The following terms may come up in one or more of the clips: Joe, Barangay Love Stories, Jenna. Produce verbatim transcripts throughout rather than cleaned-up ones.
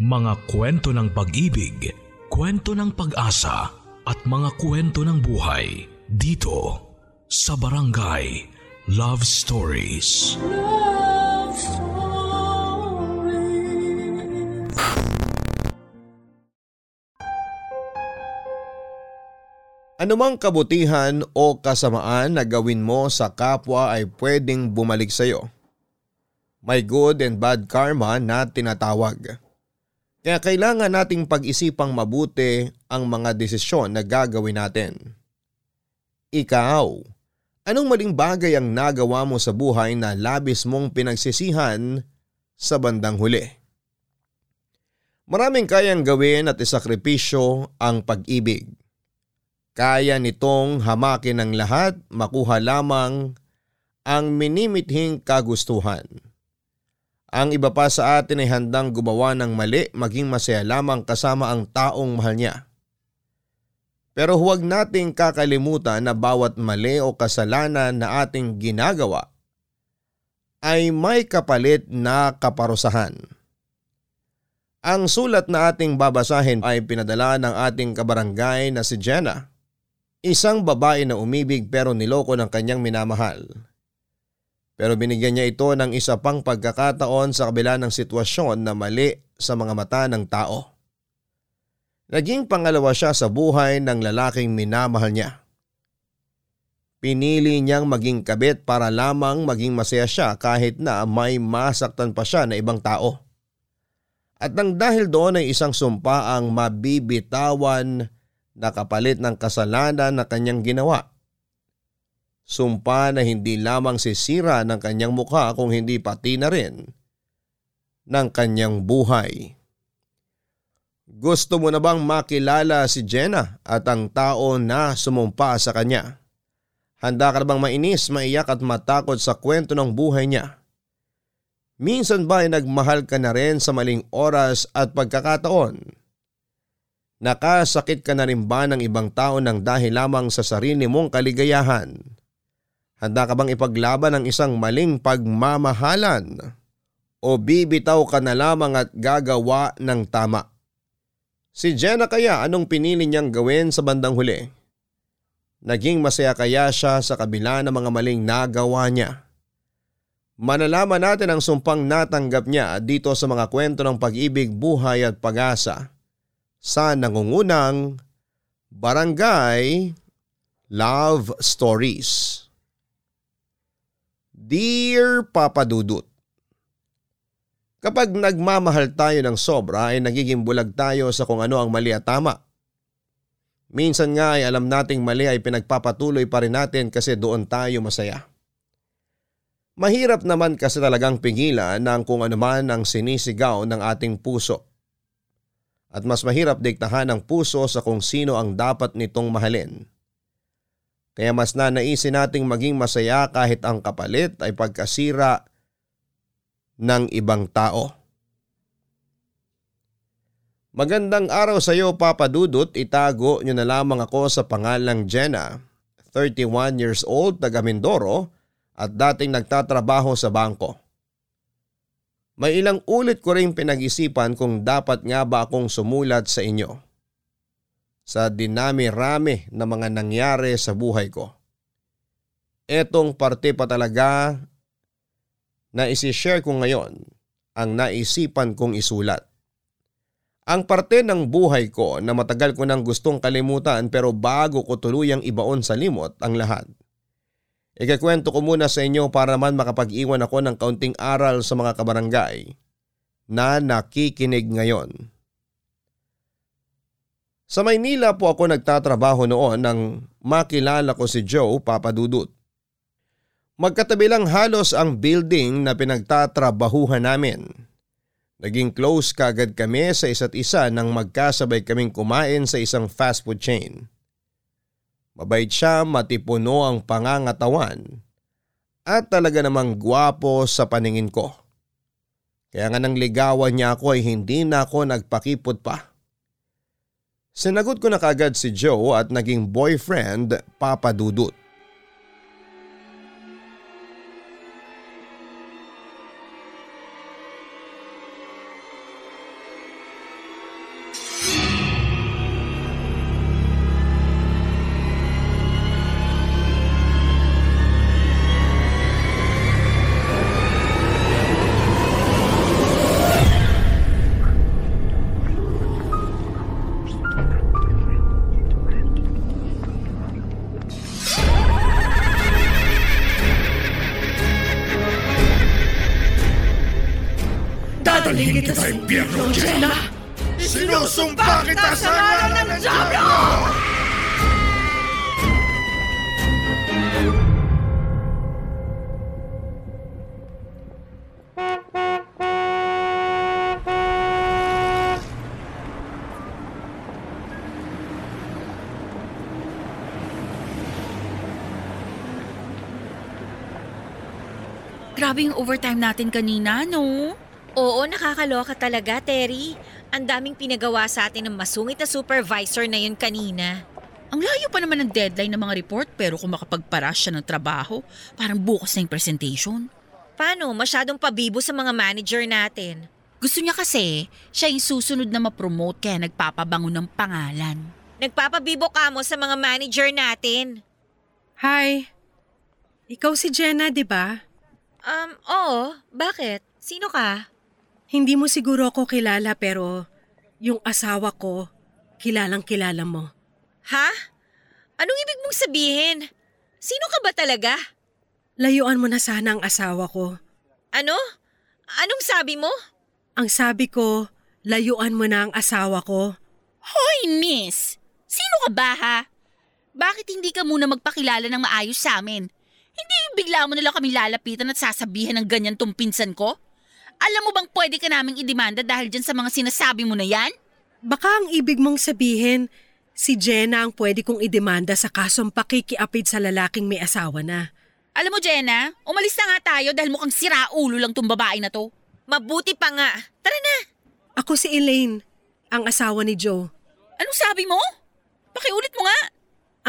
Mga kwento ng pag-ibig, kwento ng pag-asa at mga kwento ng buhay dito sa Barangay Love Stories. Love Stories. Anumang kabutihan o kasamaan na gawin mo sa kapwa ay pwedeng bumalik sa iyo. May good and bad karma na tinatawag. Kaya kailangan nating pag-isipang mabuti ang mga desisyon na gagawin natin. Ikaw, anong maling bagay ang nagawa mo sa buhay na labis mong pinagsisihan sa bandang huli? Maraming kayang gawin at isakripisyo ang pag-ibig. Kaya nitong hamakin ng lahat, makuha lamang ang minimithing kagustuhan. Ang iba pa sa atin ay handang gumawa ng mali, maging masaya lamang kasama ang taong mahal niya. Pero huwag nating kakalimutan na bawat mali o kasalanan na ating ginagawa ay may kapalit na kaparusahan. Ang sulat na ating babasahin ay pinadala ng ating kabarangay na si Jenna, isang babae na umibig pero niloko ng kanyang minamahal. Pero binigyan niya ito ng isa pang pagkakataon sa kabila ng sitwasyon na mali sa mga mata ng tao. Naging pangalawa siya sa buhay ng lalaking minamahal niya. Pinili niyang maging kabit para lamang maging masaya siya kahit na may masaktan pa siya na ibang tao. At nang dahil doon ay isang sumpa ang mabibitawan na kapalit ng kasalanan na kanyang ginawa. Sumpa na hindi lamang sisira ng kanyang mukha kung hindi pati na rin ng kanyang buhay. Gusto mo na bang makilala si Jenna at ang tao na sumumpa sa kanya? Handa ka na bang mainis, maiyak at matakot sa kwento ng buhay niya? Minsan ba ay nagmahal ka na rin sa maling oras at pagkakataon? Nakasakit ka na rin ba ng ibang tao nang dahil lamang sa sarili mong kaligayahan? Handa ka bang ipaglaban ang isang maling pagmamahalan? O bibitaw ka na lamang at gagawa ng tama? Si Jenna kaya anong pinili niyang gawin sa bandang huli? Naging masaya kaya siya sa kabila ng mga maling nagawa niya? Manalaman natin ang sumpang natanggap niya dito sa mga kwento ng pag-ibig, buhay at pag-asa sa nangungunang Barangay Love Stories. Dear Papa Dudut, kapag nagmamahal tayo ng sobra ay nagiging bulag tayo sa kung ano ang mali at tama. Minsan nga ay alam nating mali ay pinagpapatuloy pa rin natin kasi doon tayo masaya. Mahirap naman kasi talagang pigilan ng kung ano man ang sinisigaw ng ating puso. At mas mahirap diktahan ang puso sa kung sino ang dapat nitong mahalin. Kaya mas nanaisin nating maging masaya kahit ang kapalit ay pagkasira ng ibang tao. Magandang araw sa iyo, Papa Dudut. Itago niyo na lamang ako sa pangalang Jenna, thirty-one years old, taga Mindoro at dating nagtatrabaho sa bangko. May ilang ulit ko rin pinag-isipan kung dapat nga ba akong sumulat sa inyo sa dinami-rami na mga nangyari sa buhay ko. Etong parte pa talaga na isishare ko ngayon ang naisipan kong isulat. Ang parte ng buhay ko na matagal ko nang gustong kalimutan pero bago ko tuluyang ibaon sa limot ang lahat. Ikakwento ko muna sa inyo para man makapag-iwan ako ng kaunting aral sa mga kabarangay na nakikinig ngayon. Sa Maynila po ako nagtatrabaho noon nang makilala ko si Joe, Papa Dudut. Magkatabi lang halos ang building na pinagtatrabahuhan namin. Naging close kaagad kami sa isa't isa nang magkasabay kaming kumain sa isang fast food chain. Mabait siya, matipuno ang pangangatawan at talaga namang gwapo sa paningin ko. Kaya nga nang ligawan niya ako ay hindi na ako nagpakipot pa. Sinagot ko na kaagad si Joe at naging boyfriend, Papa Dudut. impyerno, Jenna! Sinusumpa kita sa ngalan ng Diablo! Grabe yung overtime natin kanina, no? Oo, nakakaloka talaga, Terry. Ang daming pinagawa sa atin ng masungit na supervisor na yun kanina. Ang layo pa naman ng deadline ng mga report, pero kung makapagpara siya ng trabaho, parang bukas na yung presentation. Paano? Masyadong pabibo sa mga manager natin. Gusto niya kasi, siya yung susunod na ma-promote kaya nagpapabango ng pangalan. Nagpapabibo ka mo sa mga manager natin. Hi. Ikaw si Jenna, di ba? Um, oo. Bakit? Sino ka? Hindi mo siguro ako kilala pero yung asawa ko, kilalang kilala mo. Ha? Anong ibig mong sabihin? Sino ka ba talaga? Layuan mo na sana ang asawa ko. Ano? Anong sabi mo? Ang sabi ko, layuan mo na ang asawa ko. Hoy, miss! Sino ka ba, ha? Bakit hindi ka muna magpakilala ng maayos sa amin? Hindi yung bigla mo nalang kami lalapitan at sasabihin ng ganyan tong pinsan ko? Alam mo bang pwede ka naming idemanda dahil dyan sa mga sinasabi mo na yan? Baka ang ibig mong sabihin, si Jenna ang pwede kong idemanda sa kasong pakikiapid sa lalaking may asawa na. Alam mo, Jenna, umalis na nga tayo dahil mukhang siraulo lang tong babae na to. Mabuti pa nga. Tara na! Ako si Elaine, ang asawa ni Joe. Anong sabi mo? Pakiulit mo nga.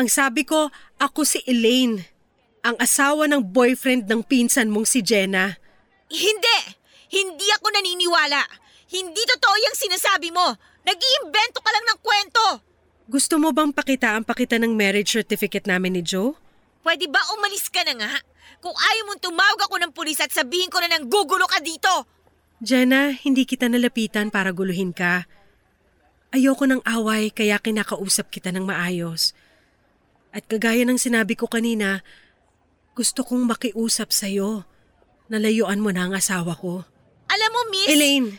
Ang sabi ko, ako si Elaine. Ang asawa ng boyfriend ng pinsan mong si Jenna. Hindi! Hindi ako naniniwala! Hindi totoo yung sinasabi mo! Nag-iimbento ka lang ng kwento! Gusto mo bang pakita ang pakita ng marriage certificate namin ni Joe? Pwede ba umalis ka na nga? Kung ayaw mong tumawag ako ng pulis at sabihin ko na nanggugulo ka dito! Jenna, hindi kita nalapitan para guluhin ka. Ayoko ng away kaya kinakausap kita ng maayos. At kagaya ng sinabi ko kanina, gusto kong makiusap sa'yo. Nalayuan mo na ang asawa ko. Alam mo, Miss... Elaine.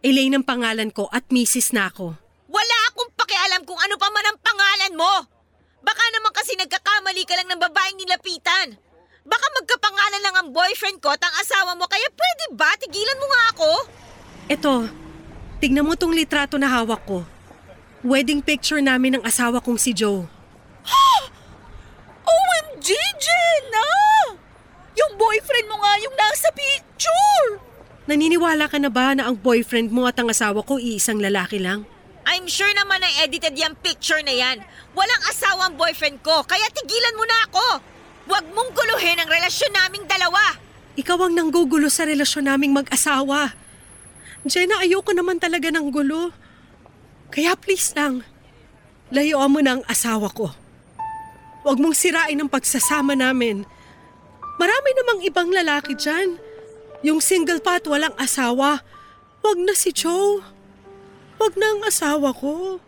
Elaine ang pangalan ko at Missus na ako. Wala akong pakialam kung ano pa man ang pangalan mo. Baka naman kasi nagkakamali ka lang ng babaeng nilapitan. Baka magkapangalan lang ang boyfriend ko at ang asawa mo, kaya pwede ba? Tigilan mo nga ako. Eto, tignan mo tong litrato na hawak ko. Wedding picture namin ng asawa kong si Joe. O M G, Jenna! Yung boyfriend mo nga yung nasa picture! Naniniwala ka na ba na ang boyfriend mo at ang asawa ko iisang lalaki lang? I'm sure naman na edited yung picture na yan. Walang asawa ang boyfriend ko, kaya tigilan mo na ako! Huwag mong guluhin ang relasyon naming dalawa! Ikaw ang nanggugulo sa relasyon naming mag-asawa. Jenna, ayoko naman talaga ng gulo. Kaya please lang, layuan mo na ang asawa ko. Huwag mong sirain ang pagsasama namin. Marami namang ibang lalaki dyan. Yung single pa at walang asawa. Wag na si Joe. Wag na ang asawa ko.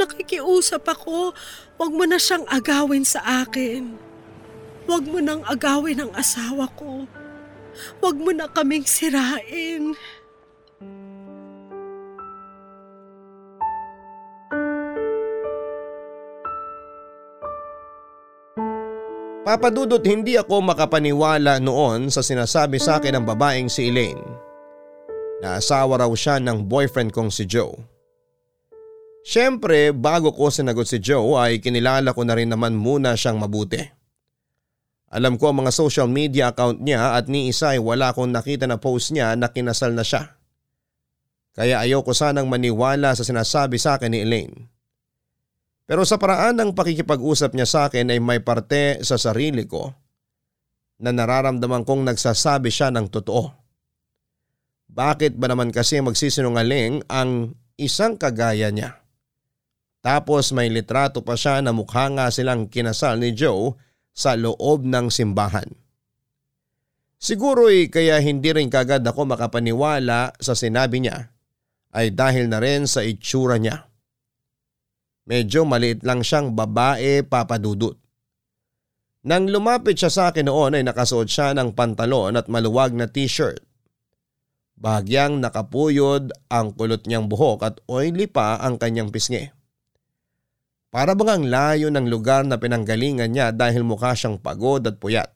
Nakikiusap ako. Wag mo na siyang agawin sa akin. Wag mo nang agawin ang asawa ko. Wag mo na kaming sirain. Papadudot, hindi ako makapaniwala noon sa sinasabi sa akin ng babaeng si Elaine. Naasawa raw siya ng boyfriend kong si Joe. Siyempre, bago ko sinagot si Joe ay kinilala ko na rin naman muna siyang mabuti. Alam ko ang mga social media account niya at ni isa ay wala akong nakita na post niya na kinasal na siya. Kaya ayaw ko sanang maniwala sa sinasabi sa akin ni Elaine. Pero sa paraan ng pakikipag-usap niya sa akin ay may parte sa sarili ko na nararamdaman kong nagsasabi siya ng totoo. Bakit ba naman kasi magsisinungaling ang isang kagaya niya? Tapos may litrato pa siya na mukha nga silang kinasal ni Joe sa loob ng simbahan. Siguro'y kaya hindi rin kagad ako makapaniwala sa sinabi niya ay dahil na rin sa itsura niya. Medyo maliit lang siyang babae, papadudot. Nang lumapit siya sa akin noon ay nakasuot siya ng pantalon at maluwag na t-shirt. Bahagyang nakapuyod ang kulot niyang buhok at oily pa ang kanyang pisngi. Para bang ang layo ng lugar na pinanggalingan niya dahil mukha siyang pagod at puyat.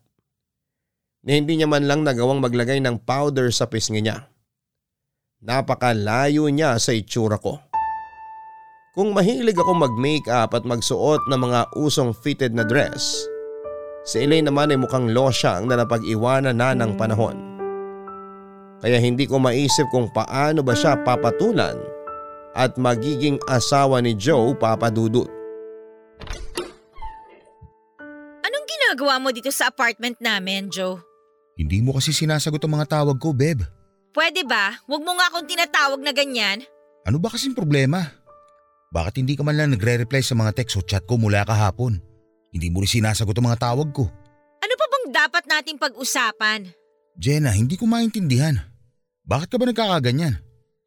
Na hindi niya man lang nagawang maglagay ng powder sa pisngi niya. Napakalayo niya sa itsura ko. Kung mahilig ako mag-makeup at magsuot ng mga usong fitted na dress, si Elaine naman ay mukhang losyang na napag-iwanan na ng panahon. Kaya hindi ko maisip kung paano ba siya papatulan at magiging asawa ni Joe, Papa Dudut. Anong ginagawa mo dito sa apartment namin, Joe? Hindi mo kasi sinasagot ang mga tawag ko, Beb. Pwede ba? Huwag mo nga akong tinatawag na ganyan. Ano ba kasing problema? Bakit hindi ka man lang nagre-reply sa mga text o chat ko mula kahapon? Hindi mo rin sinasagot ang mga tawag ko. Ano pa bang dapat nating pag-usapan? Jenna, hindi ko maintindihan. Bakit ka ba nagkakaganyan?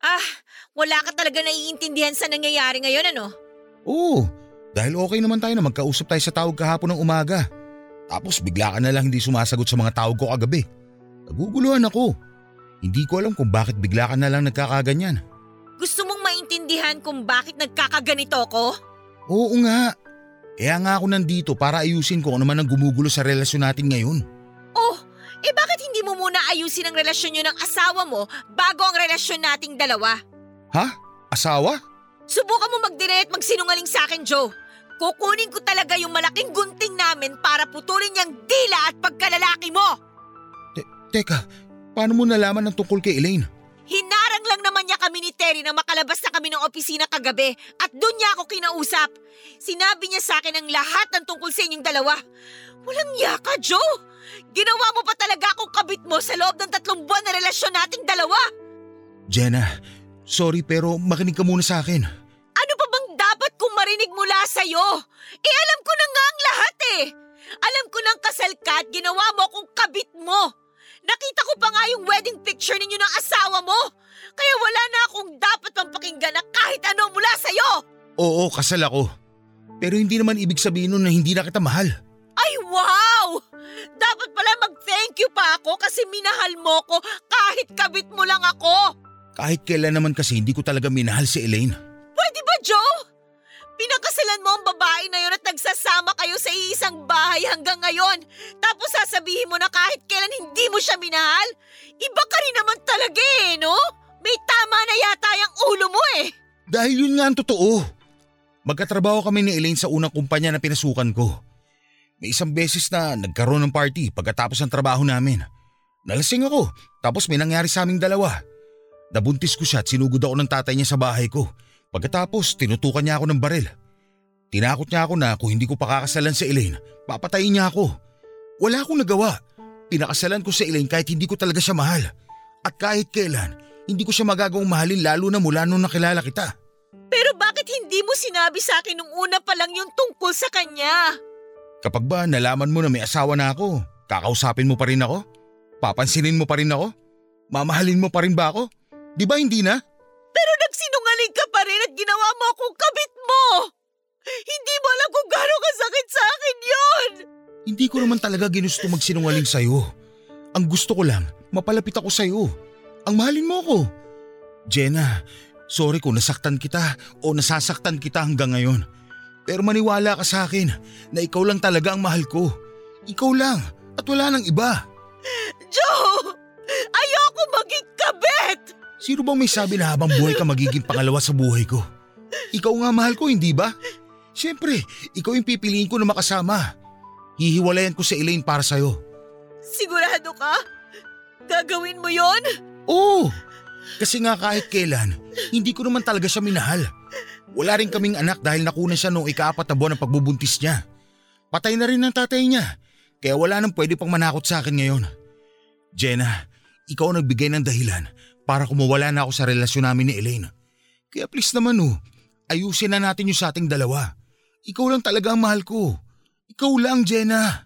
Ah, wala ka talaga naiintindihan sa nangyayari ngayon, ano? Oo, dahil okay naman tayo na magkausap tayo sa tawag kahapon ng umaga. Tapos bigla ka na lang hindi sumasagot sa mga tawag ko kagabi. Naguguluhan ako. Hindi ko alam kung bakit bigla ka na lang nagkakaganyan. Gusto mong maintindihan kung bakit nagkakaganito ko? Oo nga. Kaya nga ako nandito para ayusin ko ano man ang gumugulo sa relasyon natin ngayon. Oh, eh bakit hindi mo muna ayusin ang relasyon niyo ng asawa mo bago ang relasyon nating dalawa? Ha? Asawa? Subukan mo mag-deny at magsinungaling sa akin, Joe. Kukunin ko talaga yung malaking gunting namin para putulin niyang dila at pagkalalaki mo. Te- teka, paano mo nalaman ang tungkol kay Elaine? Hinarang lang naman niya kami ni Terry na makalabas na kami ng opisina kagabi at doon niya ako kinausap. Sinabi niya sa akin ang lahat ng tungkol sa inyong dalawa. Walang yaka, Joe! Ginawa mo pa talaga akong kabit mo sa loob ng tatlong buwan na relasyon nating dalawa. Jenna, sorry pero makinig ka muna sa akin. Ano pa bang dapat kong marinig mula sa'yo? Eh alam ko na nga ang lahat eh. Alam ko ng kasal ka at ginawa mo akong kabit mo. Nakita ko pa nga yung wedding picture ninyo ng asawa mo. Kaya wala na akong dapat pang pakinggan na kahit ano mula sa'yo. Oo, kasal ako. Pero hindi naman ibig sabihin nun na hindi na kita mahal. Ay wow! Dapat pala mag-thank you pa ako kasi minahal mo ko kahit kabit mo lang ako. Kahit kailan naman kasi hindi ko talaga minahal si Elaine. Pwede ba, Joe? Pinakasalan mo ang babae na yun at nagsasama kayo sa iisang bahay hanggang ngayon. Tapos sasabihin mo na kahit kailan hindi mo siya minahal? Iba ka rin naman talaga eh, no? May tama na yata yung ulo mo eh. Dahil yun nga ang totoo. Magkatrabaho kami ni Elaine sa unang kumpanya na pinasukan ko. May isang beses na nagkaroon ng party pagkatapos ng trabaho namin. Nalasing ako, tapos may nangyari sa aming dalawa. Nabuntis ko siya at sinugod ako ng tatay niya sa bahay ko. Pagkatapos, tinutukan niya ako ng baril. Tinakot niya ako na kung hindi ko pakakasalan sa Elaine, papatayin niya ako. Wala akong nagawa. Pinakasalan ko sa Elaine kahit hindi ko talaga siya mahal. At kahit kailan, hindi ko siya magagawang mahalin lalo na mula nung nakilala kita. Pero bakit hindi mo sinabi sa akin nung una pa lang yung tungkol sa kanya? Kapag ba nalaman mo na may asawa na ako, kakausapin mo pa rin ako? Papansinin mo pa rin ako? Mamahalin mo pa rin ba ako? Di ba hindi na? Pero nagsinungaling ka pa rin at ginawa mo akong kabit mo! Hindi mo alam kung gano'ng kasakit sa akin yun! Hindi ko naman talaga ginusto magsinungaling sa'yo. Ang gusto ko lang, mapalapit ako sa'yo. Ang mahalin mo ako. Jenna, sorry kung nasaktan kita o nasasaktan kita hanggang ngayon. Pero maniwala ka sa akin na ikaw lang talaga ang mahal ko. Ikaw lang at wala nang iba. Joe! Ayoko maging kabit! Sino bang may sabi na habang buhay ka magiging pangalawa sa buhay ko? Ikaw nga mahal ko, hindi ba? Siyempre, ikaw yung pipiliin ko na makasama. Hihiwalayan ko si Elaine para sa'yo. Sigurado ka? Gagawin mo yon? Oo! Kasi nga kahit kailan, hindi ko naman talaga siya minahal. Wala rin kaming anak dahil nakunan siya noong ikaapat na buwan ng pagbubuntis niya. Patay na rin ang tatay niya, kaya wala nang pwede pang manakot sa akin ngayon. Jenna, ikaw ang nagbigay ng dahilan para kumawala na ako sa relasyon namin ni Elaine. Kaya please naman oh, ayusin na natin yung sa ating dalawa. Ikaw lang talaga ang mahal ko. Ikaw lang, Jenna.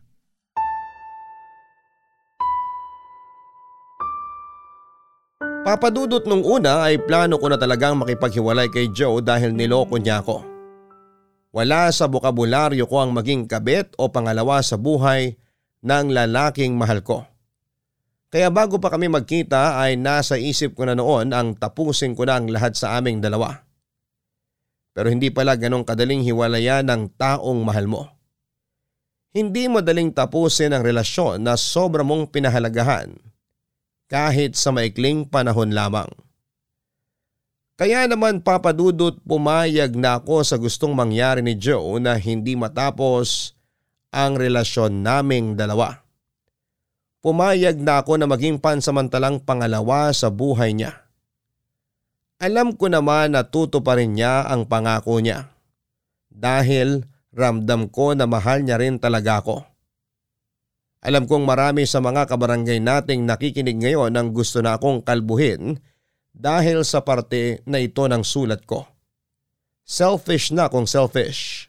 Papadudot nung una ay plano ko na talagang makipaghiwalay kay Joe dahil niloko niya ako. Wala sa bokabularyo ko ang maging kabit o pangalawa sa buhay ng lalaking mahal ko. Kaya bago pa kami magkita ay nasa isip ko na noon ang tapusin ko na ang lahat sa aming dalawa. Pero hindi pala ganong kadaling hiwalayan ng taong mahal mo. Hindi madaling tapusin ang relasyon na sobra mong pinahalagahan kahit sa maikling panahon lamang. Kaya naman papadudot pumayag na ako sa gustong mangyari ni Joe na hindi matapos ang relasyon naming dalawa. Pumayag na ako na maging pansamantalang pangalawa sa buhay niya. Alam ko naman na tutuparin niya ang pangako niya. Dahil ramdam ko na mahal niya rin talaga ako. Alam kong marami sa mga kabarangay nating nakikinig ngayon ang gusto na akong kalbuhin dahil sa parte na ito ng sulat ko. Selfish na akong selfish.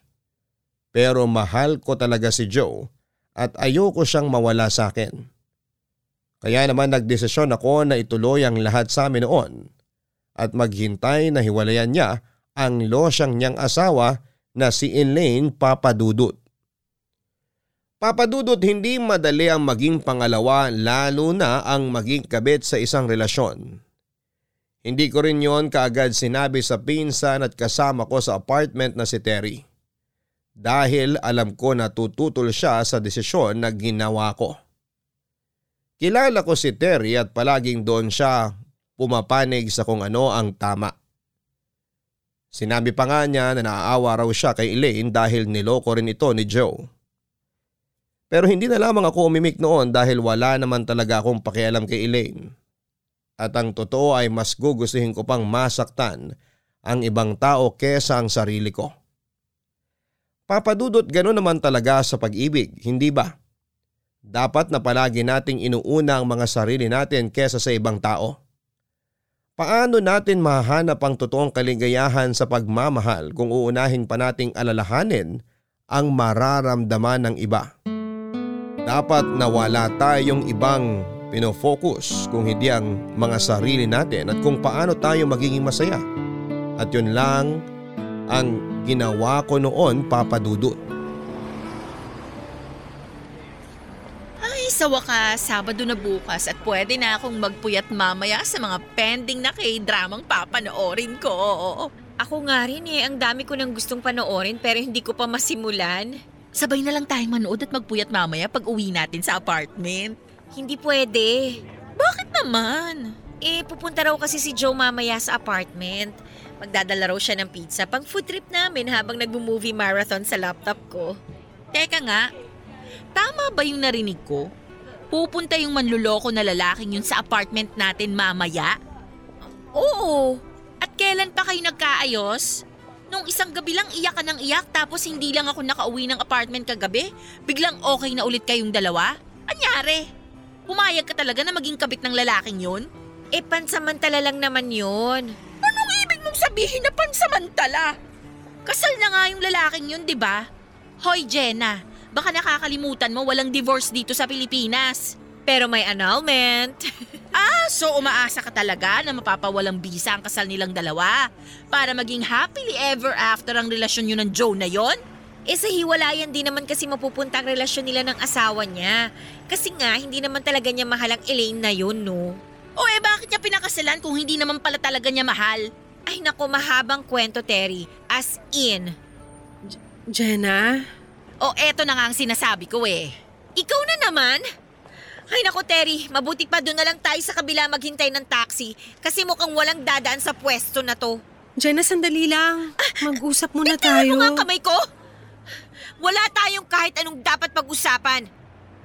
Pero mahal ko talaga si Joe at ayoko siyang mawala sa akin. Kaya naman nagdesisyon ako na ituloy ang lahat sa amin noon at maghintay na hiwalayan niya ang losyang niyang asawa na si Elaine. Papadudot. Papadudot, hindi madali ang maging pangalawa lalo na ang maging kabit sa isang relasyon. Hindi ko rin yon kaagad sinabi sa pinsan at kasama ko sa apartment na si Terry. Dahil alam ko na tututol siya sa desisyon na ginawa ko. Kilala ko si Terry at palaging doon siya pumapanig sa kung ano ang tama. Sinabi pa nga niya na naaawa raw siya kay Elaine dahil niloko rin ito ni Joe. Pero hindi na lamang ako umimik noon dahil wala naman talaga akong pakialam kay Elaine. At ang totoo ay mas gugustuhin ko pang masaktan ang ibang tao kesa ang sarili ko. Papadudot, gano'n naman talaga sa pag-ibig, hindi ba? Dapat na palagi nating inuuna ang mga sarili natin kesa sa ibang tao. Paano natin mahanap ang totoong kaligayahan sa pagmamahal kung uunahin pa nating alalahanin ang mararamdaman ng iba? Dapat na wala tayong ibang pinofocus kung hindi ang mga sarili natin at kung paano tayo magiging masaya. At yun lang ang ginawa ko noon, papadudot. Sa wakas, Sabado na bukas at pwede na akong magpuyat mamaya sa mga pending na K-dramang papanoorin ko. Ako nga rin eh, ang dami ko nang gustong panoorin pero hindi ko pa masimulan. Sabay na lang tayong manood at magpuyat mamaya pag uwi natin sa apartment. Hindi pwede. Bakit naman? Eh, pupunta raw kasi si Joe mamaya sa apartment. Magdadala raw siya ng pizza pang food trip namin habang nagbo-movie marathon sa laptop ko. Teka nga, tama ba yung narinig ko? Pupunta yung manluloko na lalaking yun sa apartment natin mamaya? Oo. At kailan pa kayo nagkaayos? Nung isang gabi lang iyak ka ng iyak tapos hindi lang ako nakauwi ng apartment kagabi? Biglang okay na ulit kayong dalawa? Anyari? Pumayag ka talaga na maging kabit ng lalaking yun? Eh pansamantala lang naman yun. Anong ibig mong sabihin na pansamantala? Kasal na nga yung lalaking yun, di ba? Hoy Jenna, baka nakakalimutan mo walang divorce dito sa Pilipinas. Pero may annulment. Ah, so umaasa ka talaga na mapapawalang bisa ang kasal nilang dalawa para maging happily ever after ang relasyon yun ng Joe na yon? Eh sa hiwalayan din naman kasi mapupunta ang relasyon nila ng asawa niya. Kasi nga hindi naman talaga niya mahal ang Elaine na yon, no? O eh bakit niya pinakasalan kung hindi naman pala talaga niya mahal? Ay nako, mahabang kwento, Terry. As in. J- Jenna? O, eto na nga ang sinasabi ko eh. Ikaw na naman? Ay naku Terry, mabuti pa doon na lang tayo sa kabila maghintay ng taxi kasi mukhang walang dadaan sa pwesto na to. Jenna, sandali lang. Mag-usap muna tayo. Tingnan mo nga kamay ko. Wala tayong kahit anong dapat pag-usapan.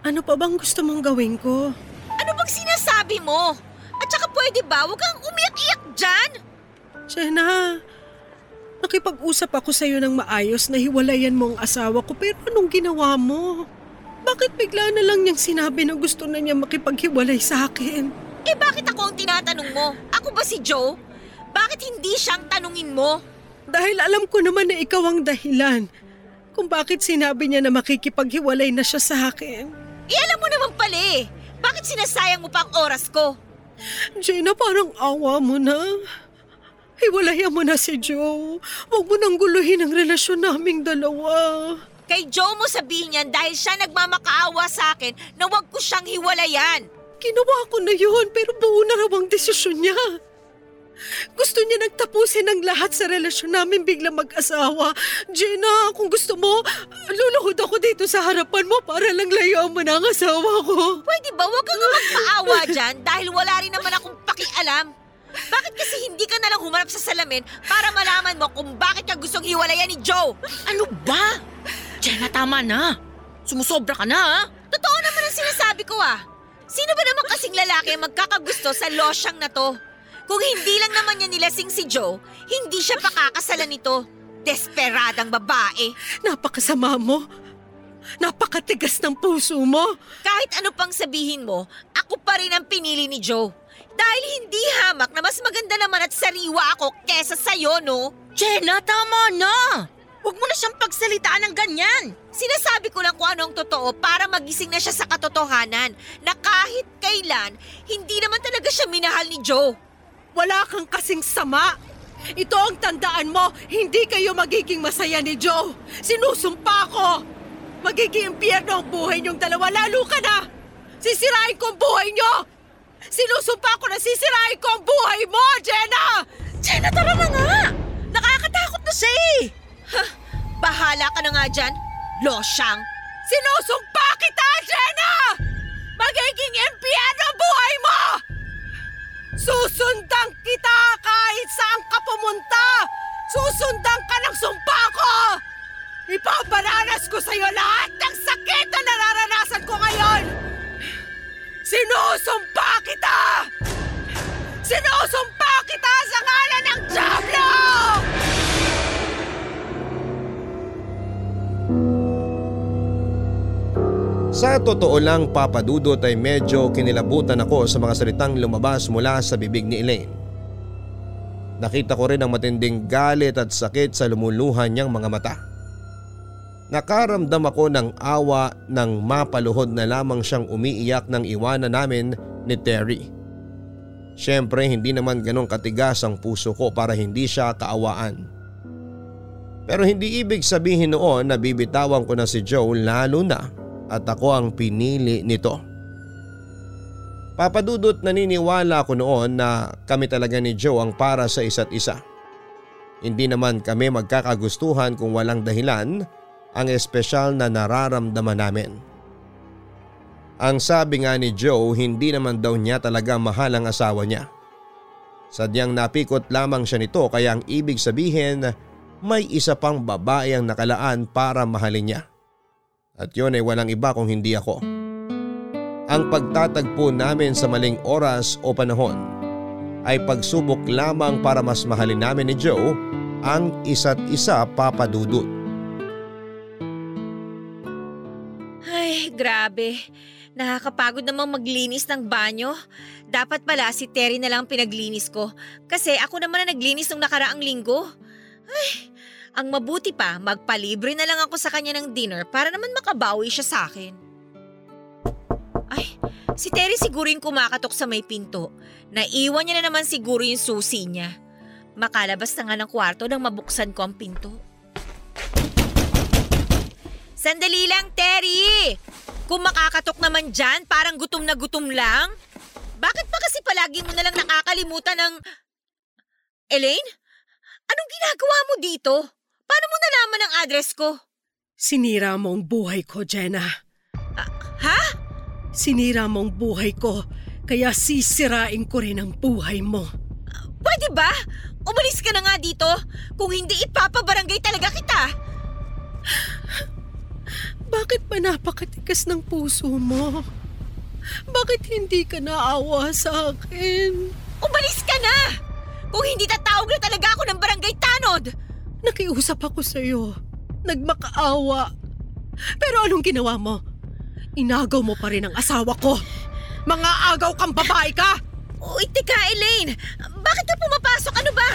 Ano pa bang gusto mong gawin ko? Ano bang sinasabi mo? At saka pwede ba? Huwag kang umiyak-iyak dyan. Jenna, nakipag-usap ako sa'yo ng maayos na hiwalayan mo ang asawa ko pero anong ginawa mo? Bakit bigla na lang niyang sinabi na gusto na niya makipaghiwalay sa akin? Eh bakit ako ang tinatanong mo? Ako ba si Joe? Bakit hindi siyang tanungin mo? Dahil alam ko naman na ikaw ang dahilan kung bakit sinabi niya na makikipaghiwalay na siya sa akin. Eh alam mo naman pala eh. Bakit sinasayang mo pa ang oras ko? Jenna, parang awa mo na. Hiwalayan mo na si Joe. Huwag mo nang guluhin ang relasyon naming dalawa. Kay Joe mo sabihin yan dahil siya nagmamakaawa sa akin na huwag ko siyang hiwalayan. Ginawa ko na yun pero buo na raw ang desisyon niya. Gusto niya nagtapusin ang lahat sa relasyon namin biglang mag-asawa. Jenna, kung gusto mo, luluhod ako dito sa harapan mo para lang layuan mo na ang asawa ko. Pwede ba? Huwag kang magpaawa dyan dahil wala rin naman akong pakialam. Bakit kasi hindi ka nalang humarap sa salamin para malaman mo kung bakit ka gustong hiwalayan ni Joe? Ano ba? Jenna, tama na. Sumusobra ka na, ha? Totoo naman ang sinasabi ko, ah. Sino ba naman kasing lalaki ang magkakagusto sa losyang na to? Kung hindi lang naman niya nilasing si Joe, hindi siya pakakasalan nito. Desperadang babae. Napakasama mo. Napakatigas ng puso mo. Kahit ano pang sabihin mo, ako pa rin ang pinili ni Joe. Dahil hindi hamak na mas maganda naman at sariwa ako kesa sa'yo, no? Jenna, tama na! Huwag mo na siyang pagsalitaan ng ganyan. Sinasabi ko lang kung ano ang totoo para magising na siya sa katotohanan na kahit kailan, hindi naman talaga siya minahal ni Joe. Wala kang kasing sama. Ito ang tandaan mo, hindi kayo magiging masaya ni Joe. Sinusumpa ko. Magiging impyerno ang buhay niyong dalawa. Lalo ka na. Sisirain ko ang buhay niyo. Sinusumpa ko na sisirain ko ang buhay mo, Jenna. Jenna, tara na nga. Nakakatakot na siya eh. Huh, bahala ka na nga dyan, losyang. Sinusumpa kita, Jenna! Magiging impyerno ang buhay mo! Susundang kita kahit saan ka pumunta! Susundang ka ng sumpa ko! Ipaparanas ko sa'yo lahat ng sakit na nararanasan ko ngayon! Sinusumpa kita! Sinusumpa kita sa ngalan ng Diablo! Sa totoo lang, Papa Dudut, ay medyo kinilabutan ako sa mga salitang lumabas mula sa bibig ni Elaine. Nakita ko rin ang matinding galit at sakit sa lumuluhan niyang mga mata. Nakaramdam ako ng awa nang mapaluhod na lamang siyang umiiyak ng iwanan namin ni Terry. Siyempre hindi naman ganong katigas ang puso ko para hindi siya kaawaan. Pero hindi ibig sabihin noon na bibitawan ko na si Joe, lalo na at ako ang pinili nito. Papa Dudut, naniniwala ako noon na kami talaga ni Joe ang para sa isa't isa. Hindi naman kami magkakagustuhan kung walang dahilan ang espesyal na nararamdaman namin. Ang sabi nga ni Joe, hindi naman daw niya talaga mahal ang asawa niya. Sadyang napikot lamang siya nito, kaya ang ibig sabihin may isa pang babae ang nakalaan para mahalin niya. At yun ay walang iba kung hindi ako. Ang pagtatagpo namin sa maling oras o panahon ay pagsubok lamang para mas mahalin namin ni Joe ang isa't isa, Papa Dudut. Ay, grabe. Nakakapagod namang maglinis ng banyo. Dapat pala si Terry na lang pinaglinis ko. Kasi ako naman na naglinis nung nakaraang linggo. Ay, ang mabuti pa, magpalibre na lang ako sa kanya ng dinner para naman makabawi siya sa akin. Ay, si Terry siguro yung kumakatok sa may pinto. Naiwan niya na naman siguro yung susi niya. Makalabas na nga ng kwarto nang mabuksan ko ang pinto. Sandali lang, Terry! Kung makakatok naman dyan, parang gutom na gutom lang. Bakit pa kasi palagi mo na lang nakakalimutan ng... Elaine? Anong ginagawa mo dito? Paano mo nalaman ang address ko? Sinira mo ang buhay ko, Jenna. Uh, ha? Sinira mo ang buhay ko, kaya sisirain ko rin ang buhay mo. Uh, pwede ba? Umalis ka na nga dito. Kung hindi, ipapabarangay talaga kita. Bakit ba napakatigas ng puso mo? Bakit hindi ka naawa sa akin? Umalis ka na! Kung hindi, tatawag na talaga ako ng barangay tanod! Nakiusap ako sa'yo. Nagmakaawa. Pero anong ginawa mo? Inagaw mo pa rin ang asawa ko. Mga agaw kang babae ka! Uy, teka, Elaine. Bakit ka pumapasok? Ano ba?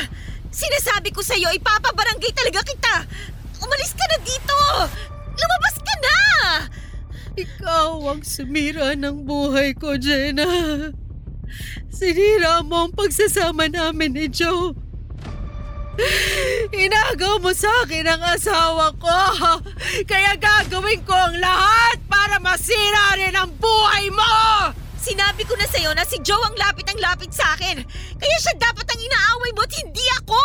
Sinasabi ko sa'yo, ipapabarangay talaga kita. Umalis ka na dito! Lumabas ka na! Ikaw ang sumira ng buhay ko, Jenna. Sinira mo ang pagsasama namin ni Joe. Inagaw mo sa akin ang asawa ko. Kaya gagawin ko ang lahat para masira rin ang buhay mo! Sinabi ko na sa'yo na si Joe ang lapit ang lapit sa akin. Kaya siya dapat ang inaaway mo at hindi ako.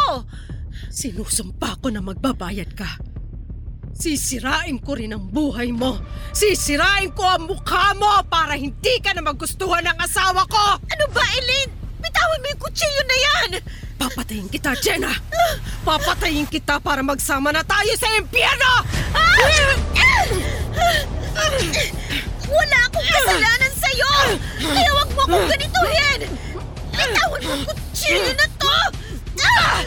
Sinusumpa ko na magbabayad ka. Sisirain ko rin ang buhay mo. Sisirain ko ang mukha mo para hindi ka na magustuhan ng asawa ko. Ano ba, Eileen? Bitawan mo yung kutsilyo na yan! Papatayin kita, Jenna! Papatayin kita para magsama na tayo sa impyerno! Ah! Wala akong kasalanan sa'yo! Kaya huwag mo akong ganituhin! Bitawan mo yung kutsilyo na to! Ah!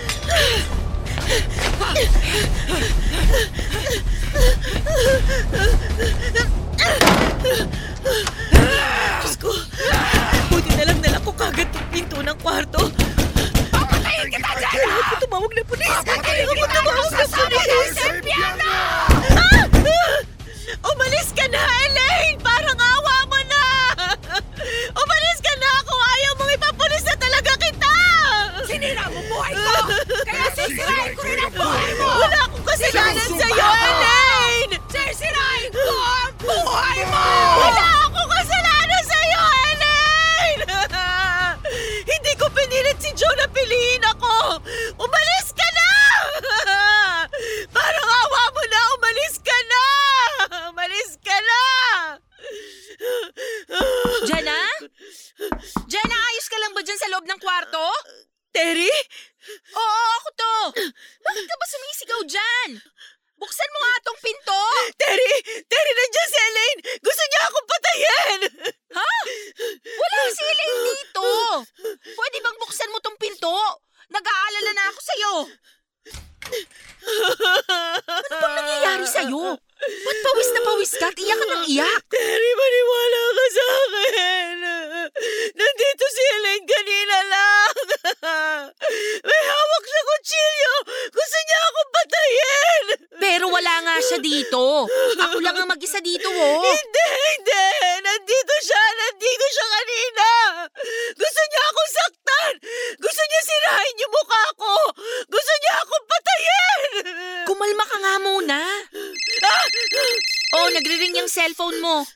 Diyos ko! Buti na lang nalako kagad yung pinto ng kwarto. Papatayin kita, Jenna! Kailangan ko tumawag na pulis! Kailangan ko tumawag na pulis! Ah! Umalis ka na, Elaine! Parang awa mo na! Umalis ka na kung ayaw mong ipapulis na talaga kita! Sinira mo buhay ko! Kaya sisirain ko rin ang buhay mo! Wala akong kasalanan sa'yo, Elaine! Sisirain ko ang buhay mo! Wala akong kasalanan sa'yo, Elaine! Hindi ko pinilit si Joe na piliin ako! Umalis ka na! Parang awa mo na! Umalis ka na! Umalis ka na! Jenna? Jenna, ayos ka lang ba dyan sa loob ng kwarto? Terry? Oo, ako to. Bakit ka ba sumisigaw dyan? Buksan mo nga tong pinto. Terry! Terry, nandiyan si Elaine! Gusto niya akong patayin! Ha? Wala si Elaine dito! Pwede bang buksan mo tong pinto? Nag-aalala na ako sa'yo. Ano bang nangyayari sa'yo? Ba't pawis na pawis ka at iyak ka ng iyak? Terry, maniwala ka sa akin. Nandito si Elaine kanina lang. May hawak sa kutsilyo. Gusto niya akong patayin. Pero wala nga siya dito. Ako lang ang mag-isa dito, oh. Hindi, hindi. Nandito siya. Nandito siya kanina. Gusto niya akong saktan. Gusto niya sirahin yung mukha ko. Gusto niya akong patayin. Kumalma ka nga muna. Oh, nagri-ring yung cellphone mo.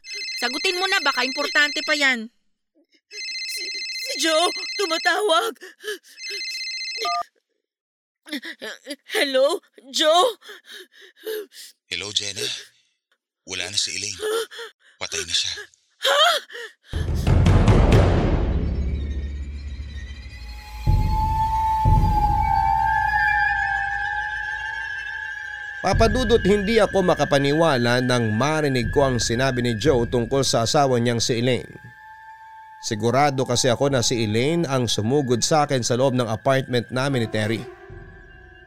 Sagutin mo na, baka importante pa yan. Si, si Joe, tumatawag. Hello, Joe? Hello, Jenna. Wala na si Elaine. Patay na siya. Ha? Papa Dudut, hindi ako makapaniwala nang marinig ko ang sinabi ni Joe tungkol sa asawa niyang si Elaine. Sigurado kasi ako na si Elaine ang sumugod sa akin sa loob ng apartment namin ni Terry.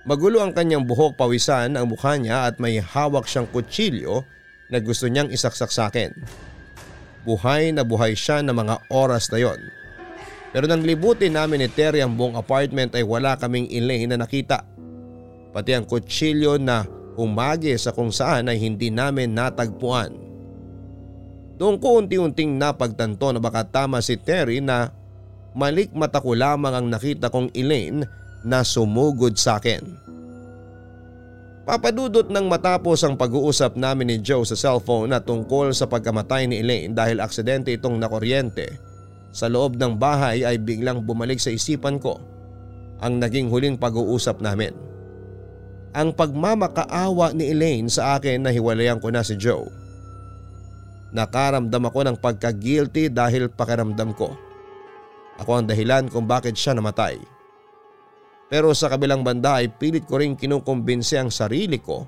Magulo ang kanyang buhok, pawisan ang mukha niya at may hawak siyang kutsilyo na gusto niyang isaksak sa akin. Buhay na buhay siya ng mga oras na yon. Pero nang libutin namin ni Terry ang buong apartment ay wala kaming Elaine na nakita. Pati ang kutsilyo na umagi sa kung saan ay hindi namin natagpuan. Doon ko unti-unting napagtanto na baka tama si Terry na malikmata ko lamang ang nakita kong Elaine na sumugod sa akin. Papadudot nang matapos ang pag-uusap namin ni Joe sa cellphone na tungkol sa pagkamatay ni Elaine dahil aksidente itong nakuryente, sa loob ng bahay ay biglang bumalik sa isipan ko ang naging huling pag-uusap namin. Ang pagmamakaawa ni Elaine sa akin na hiwalayan ko na si Joe. Nakaramdam ako ng pagka-guilty dahil pakiramdam ko ako ang dahilan kung bakit siya namatay. Pero sa kabilang banda ay pilit ko rin kinukumbinsi ang sarili ko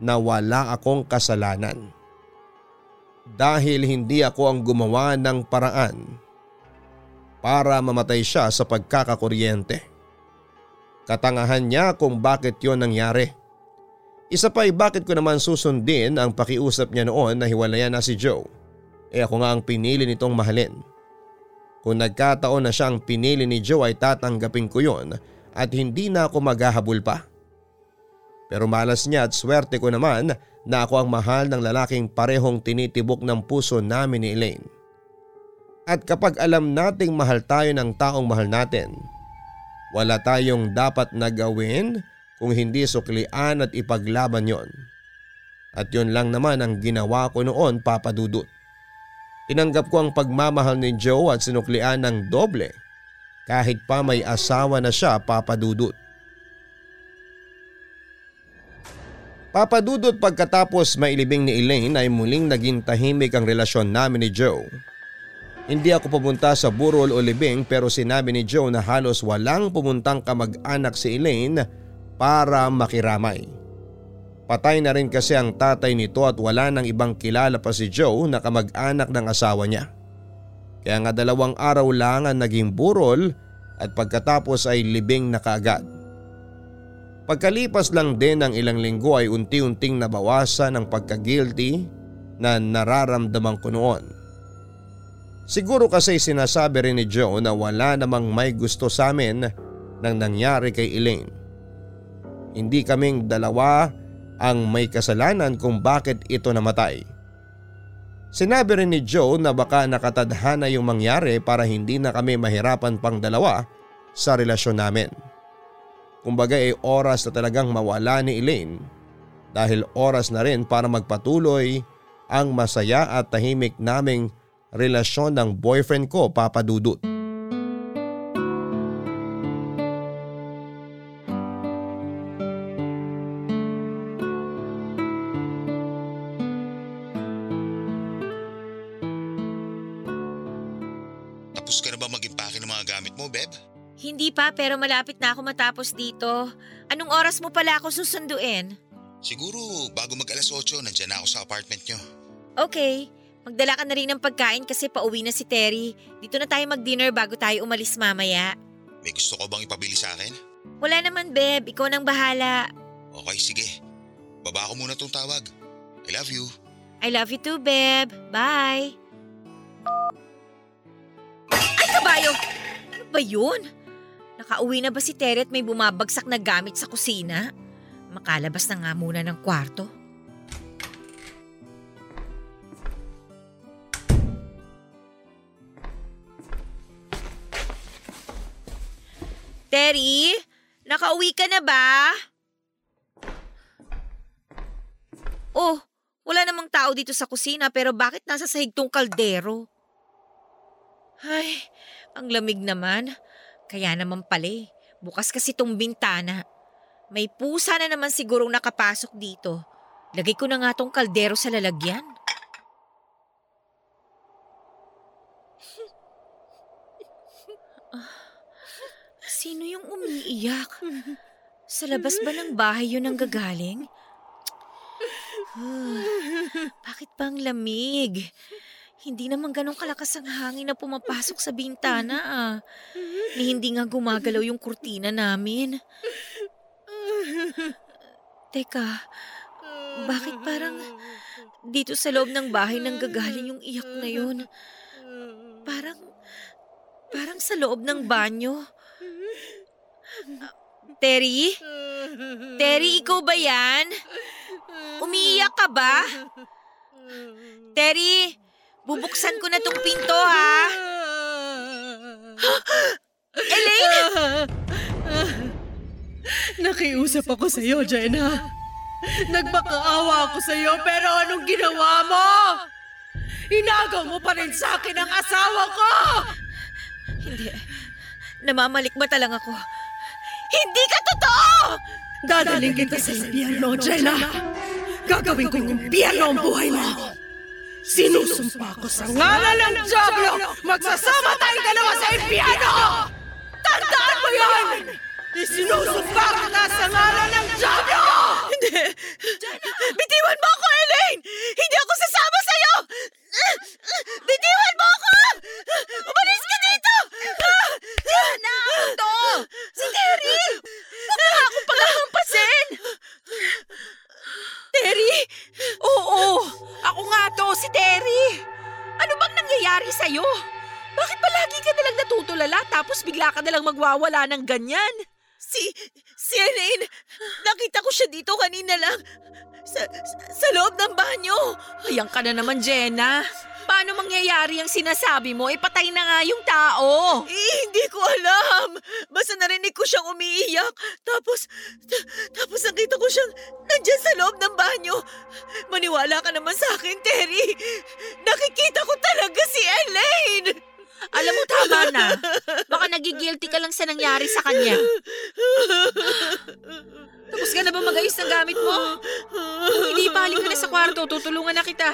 na wala akong kasalanan. Dahil hindi ako ang gumawa ng paraan para mamatay siya sa pagkakakuryente. Katangahan niya kung bakit yon nangyari. Isa pa ay bakit ko naman susundin ang pakiusap niya noon na hiwalayan na si Joe. E ako nga ang pinili nitong mahalin. Kung nagkataon na siya ang pinili ni Joe ay tatanggapin ko yon at hindi na ako maghahabol pa. Pero malas niya at swerte ko naman na ako ang mahal ng lalaking parehong tinitibok ng puso namin ni Elaine. At kapag alam nating mahal tayo ng taong mahal natin, wala tayong dapat na gawin kung hindi suklian at ipaglaban yon. At yon lang naman ang ginawa ko noon, Papa Dudut. Tinanggap ko ang pagmamahal ni Joe at sinuklian ng doble kahit pa may asawa na siya, Papa Dudut. Papa Dudut, pagkatapos mailibing ni Elaine ay muling naging tahimik ang relasyon namin ni Joe. Hindi ako pumunta sa burol o libing pero sinabi ni Joe na halos walang pumuntang kamag-anak si Elaine para makiramay. Patay na rin kasi ang tatay nito at wala nang ibang kilala pa si Joe na kamag-anak ng asawa niya. Kaya nga dalawang araw lang ang naging burol at pagkatapos ay libing na kaagad. Pagkalipas lang din ng ilang linggo ay unti-unting nabawasan ang pagka-guilty na nararamdaman ko noon. Siguro kasi sinasabi rin ni Joe na wala namang may gusto sa amin nang nangyari kay Elaine. Hindi kaming dalawa ang may kasalanan kung bakit ito namatay. Sinabi rin ni Joe na baka nakatadhana yung mangyari para hindi na kami mahirapan pang dalawa sa relasyon namin. Kumbaga ay oras na talagang mawala ni Elaine dahil oras na rin para magpatuloy ang masaya at tahimik naming relasyon ng boyfriend ko, Papa Dudut. Pa, pero malapit na ako matapos dito. Anong oras mo pala ako susunduin? Siguro bago mag alas otso, nandyan na ako sa apartment nyo. Okay, magdala ka na rin ng pagkain kasi pauwi na si Terry. Dito na tayo mag-dinner bago tayo umalis mamaya. May gusto ko bang ipabili sa akin? Wala naman, Beb. Ikaw nang bahala. Okay, sige. Baba ko muna tong tawag. I love you. I love you too, Beb. Bye. Ay, kabayo! Ano ba yun? Nakauwi na ba si Terry at may bumabagsak na gamit sa kusina? Makalabas na nga muna ng kwarto. Terry, nakauwi ka na ba? Oh, wala namang tao dito sa kusina pero bakit nasa sahig tong kaldero? Ay, ang lamig naman. Kaya naman pala eh, bukas kasi itong bintana. May pusa na naman sigurong nakapasok dito. Lagay ko na nga itong kaldero sa lalagyan. Ah, sino yung umiiyak? Sa labas ba ng bahay yun ang gagaling? Uh, bakit ba ang lamig? Hindi naman ganong kalakas ang hangin na pumapasok sa bintana ah. Ni hindi nga gumagalaw yung kurtina namin. Teka, bakit parang dito sa loob ng bahay nang gagaling yung iyak na yun? Parang, parang sa loob ng banyo. Uh, Terry? Terry, ikaw ba yan? Umiiyak ka ba? Terry? Bubuksan ko na tong pinto, ha? Elaine! Nakiusap ako sa'yo, Jenna. Nagmakaawa ako sa'yo, pero anong ginawa mo? Inagaw mo pa rin sa'kin ang asawa ko! Hindi. Namamalikmata lang ako. Hindi ka totoo! Dadaling kita sa impyerno, Jenna. Gagawin kong impyerno ang buhay mo. Sinusumpa ko sa ngalan ng Diablo! Magsasama tayong dalawa sa impyerno! Tandaan mo yun! Sinusumpa kita sa ngalan ng Diablo! Hindi! Bitiwan mo ako, Elaine! Hindi ako sasama sa'yo! Bitiwan mo ako! Umalis ka dito! Diana, ito! Si Terry! Huwag na akong pagkakampasin! Terry? Oo! Ako nga to, si Terry! Ano bang nangyayari sa'yo? Bakit palagi ka nalang natutulala tapos bigla ka nalang magwawala ng ganyan? Si... si Elaine! Nakita ko siya dito kanina lang. Sa, sa, sa loob ng banyo. Ayan ka na naman, Jenna. Paano mangyayari ang sinasabi mo? Ipatay na nga yung tao. Eh, hindi ko alam. Basta narinig ko siyang umiiyak. Tapos, t- tapos nakita ko siyang nandyan sa loob ng banyo. Maniwala ka naman sa akin, Terry. Na nakikita ko talaga si Elaine. Alam mo, tama na. Baka nagigilty ka lang sa nangyari sa kanya. Tapos ka na ba mag-ayos ng gamit mo? Kung hindi, pahalik ka na sa kwarto. Tutulungan na kita.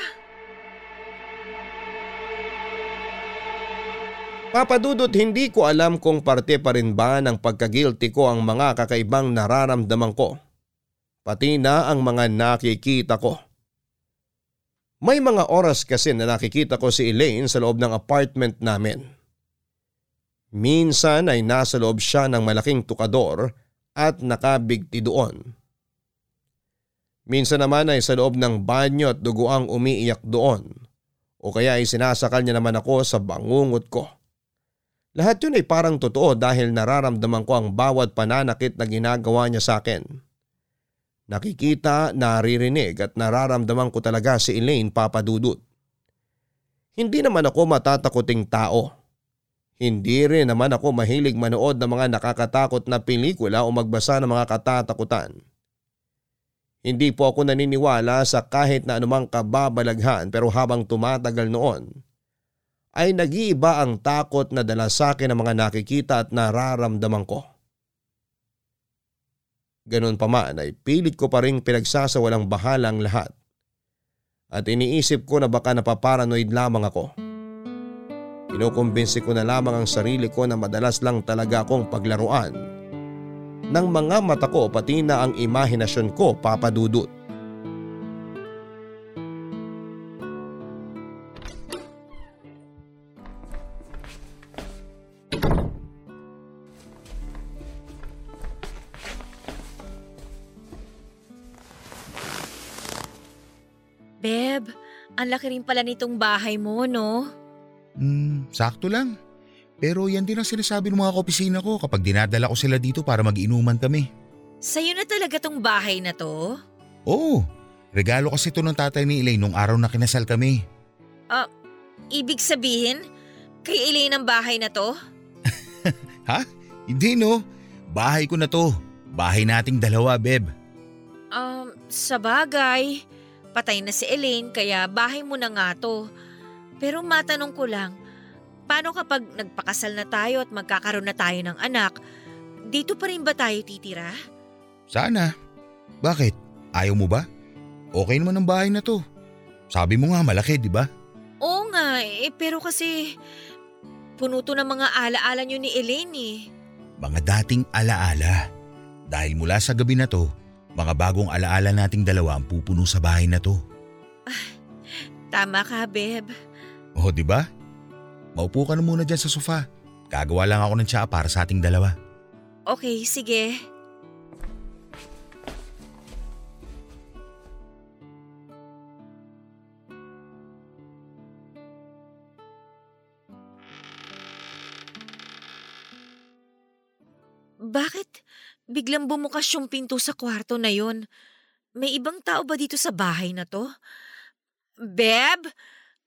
Papadudot, hindi ko alam kung parte pa rin ba ng pagkagilty ko ang mga kakaibang nararamdaman ko. Pati na ang mga nakikita ko. May mga oras kasi na nakikita ko si Elaine sa loob ng apartment namin. Minsan ay nasa loob siya ng malaking tukador at nakabigti doon. Minsan naman ay sa loob ng banyo at duguang umiiyak doon. O kaya ay sinasakal niya naman ako sa bangungot ko. Lahat yun ay parang totoo dahil nararamdaman ko ang bawat pananakit na ginagawa niya sa akin. Nakikita, naririnig at nararamdaman ko talaga si Elaine, Papa Dudut. Hindi naman ako matatakuting tao. Hindi rin naman ako mahilig manood ng mga nakakatakot na pelikula o magbasa ng mga katatakutan. Hindi po ako naniniwala sa kahit na anumang kababalaghan, pero habang tumatagal noon ay nag-iiba ang takot na dala sa akin ng mga nakikita at nararamdaman ko. Ganun pa man ay pilit ko pa rin pinagsasawalang bahalang lahat. At iniisip ko na baka napaparanoid lamang ako. Kinukumbinsi ko na lamang ang sarili ko na madalas lang talaga akong paglaruan ng mga mata ko, pati na ang imahinasyon ko, Papa Dudut. Ang laki rin pala nitong bahay mo, no? Hmm, sakto lang. Pero yan din ang sinasabi ng mga kopisina ko kapag dinadala ko sila dito para mag-inuman kami. Sa'yo na talaga tong bahay na to? Oo. Regalo kasi to ng tatay ni Elaine nung araw na kinasal kami. Ah, uh, ibig sabihin? Kay Elaine ang bahay na to? Ha? Hindi, no? Bahay ko na to. Bahay nating dalawa, Beb. Um, sa bagay... Patay na si Elaine kaya bahay mo na nga to. Pero matanong ko lang, paano kapag nagpakasal na tayo at magkakaroon na tayo ng anak, dito pa rin ba tayo titira? Sana. Bakit? Ayaw mo ba? Okay naman ang bahay na to. Sabi mo nga malaki, di ba? Oo nga, eh, pero kasi puno to ng mga alaala nyo ni Elaine eh. Mga dating alaala. Dahil mula sa gabi na to, mga bagong alaala nating dalawa ang pupuno sa bahay na to. Ah, tama ka, Beb. Oh, di ba? Maupo ka na muna dyan sa sofa. Gagawa lang ako ng tsaa para sa ating dalawa. Okay, sige. Bakit? Biglang bumukas yung pinto sa kwarto na yon. May ibang tao ba dito sa bahay na to? Beb,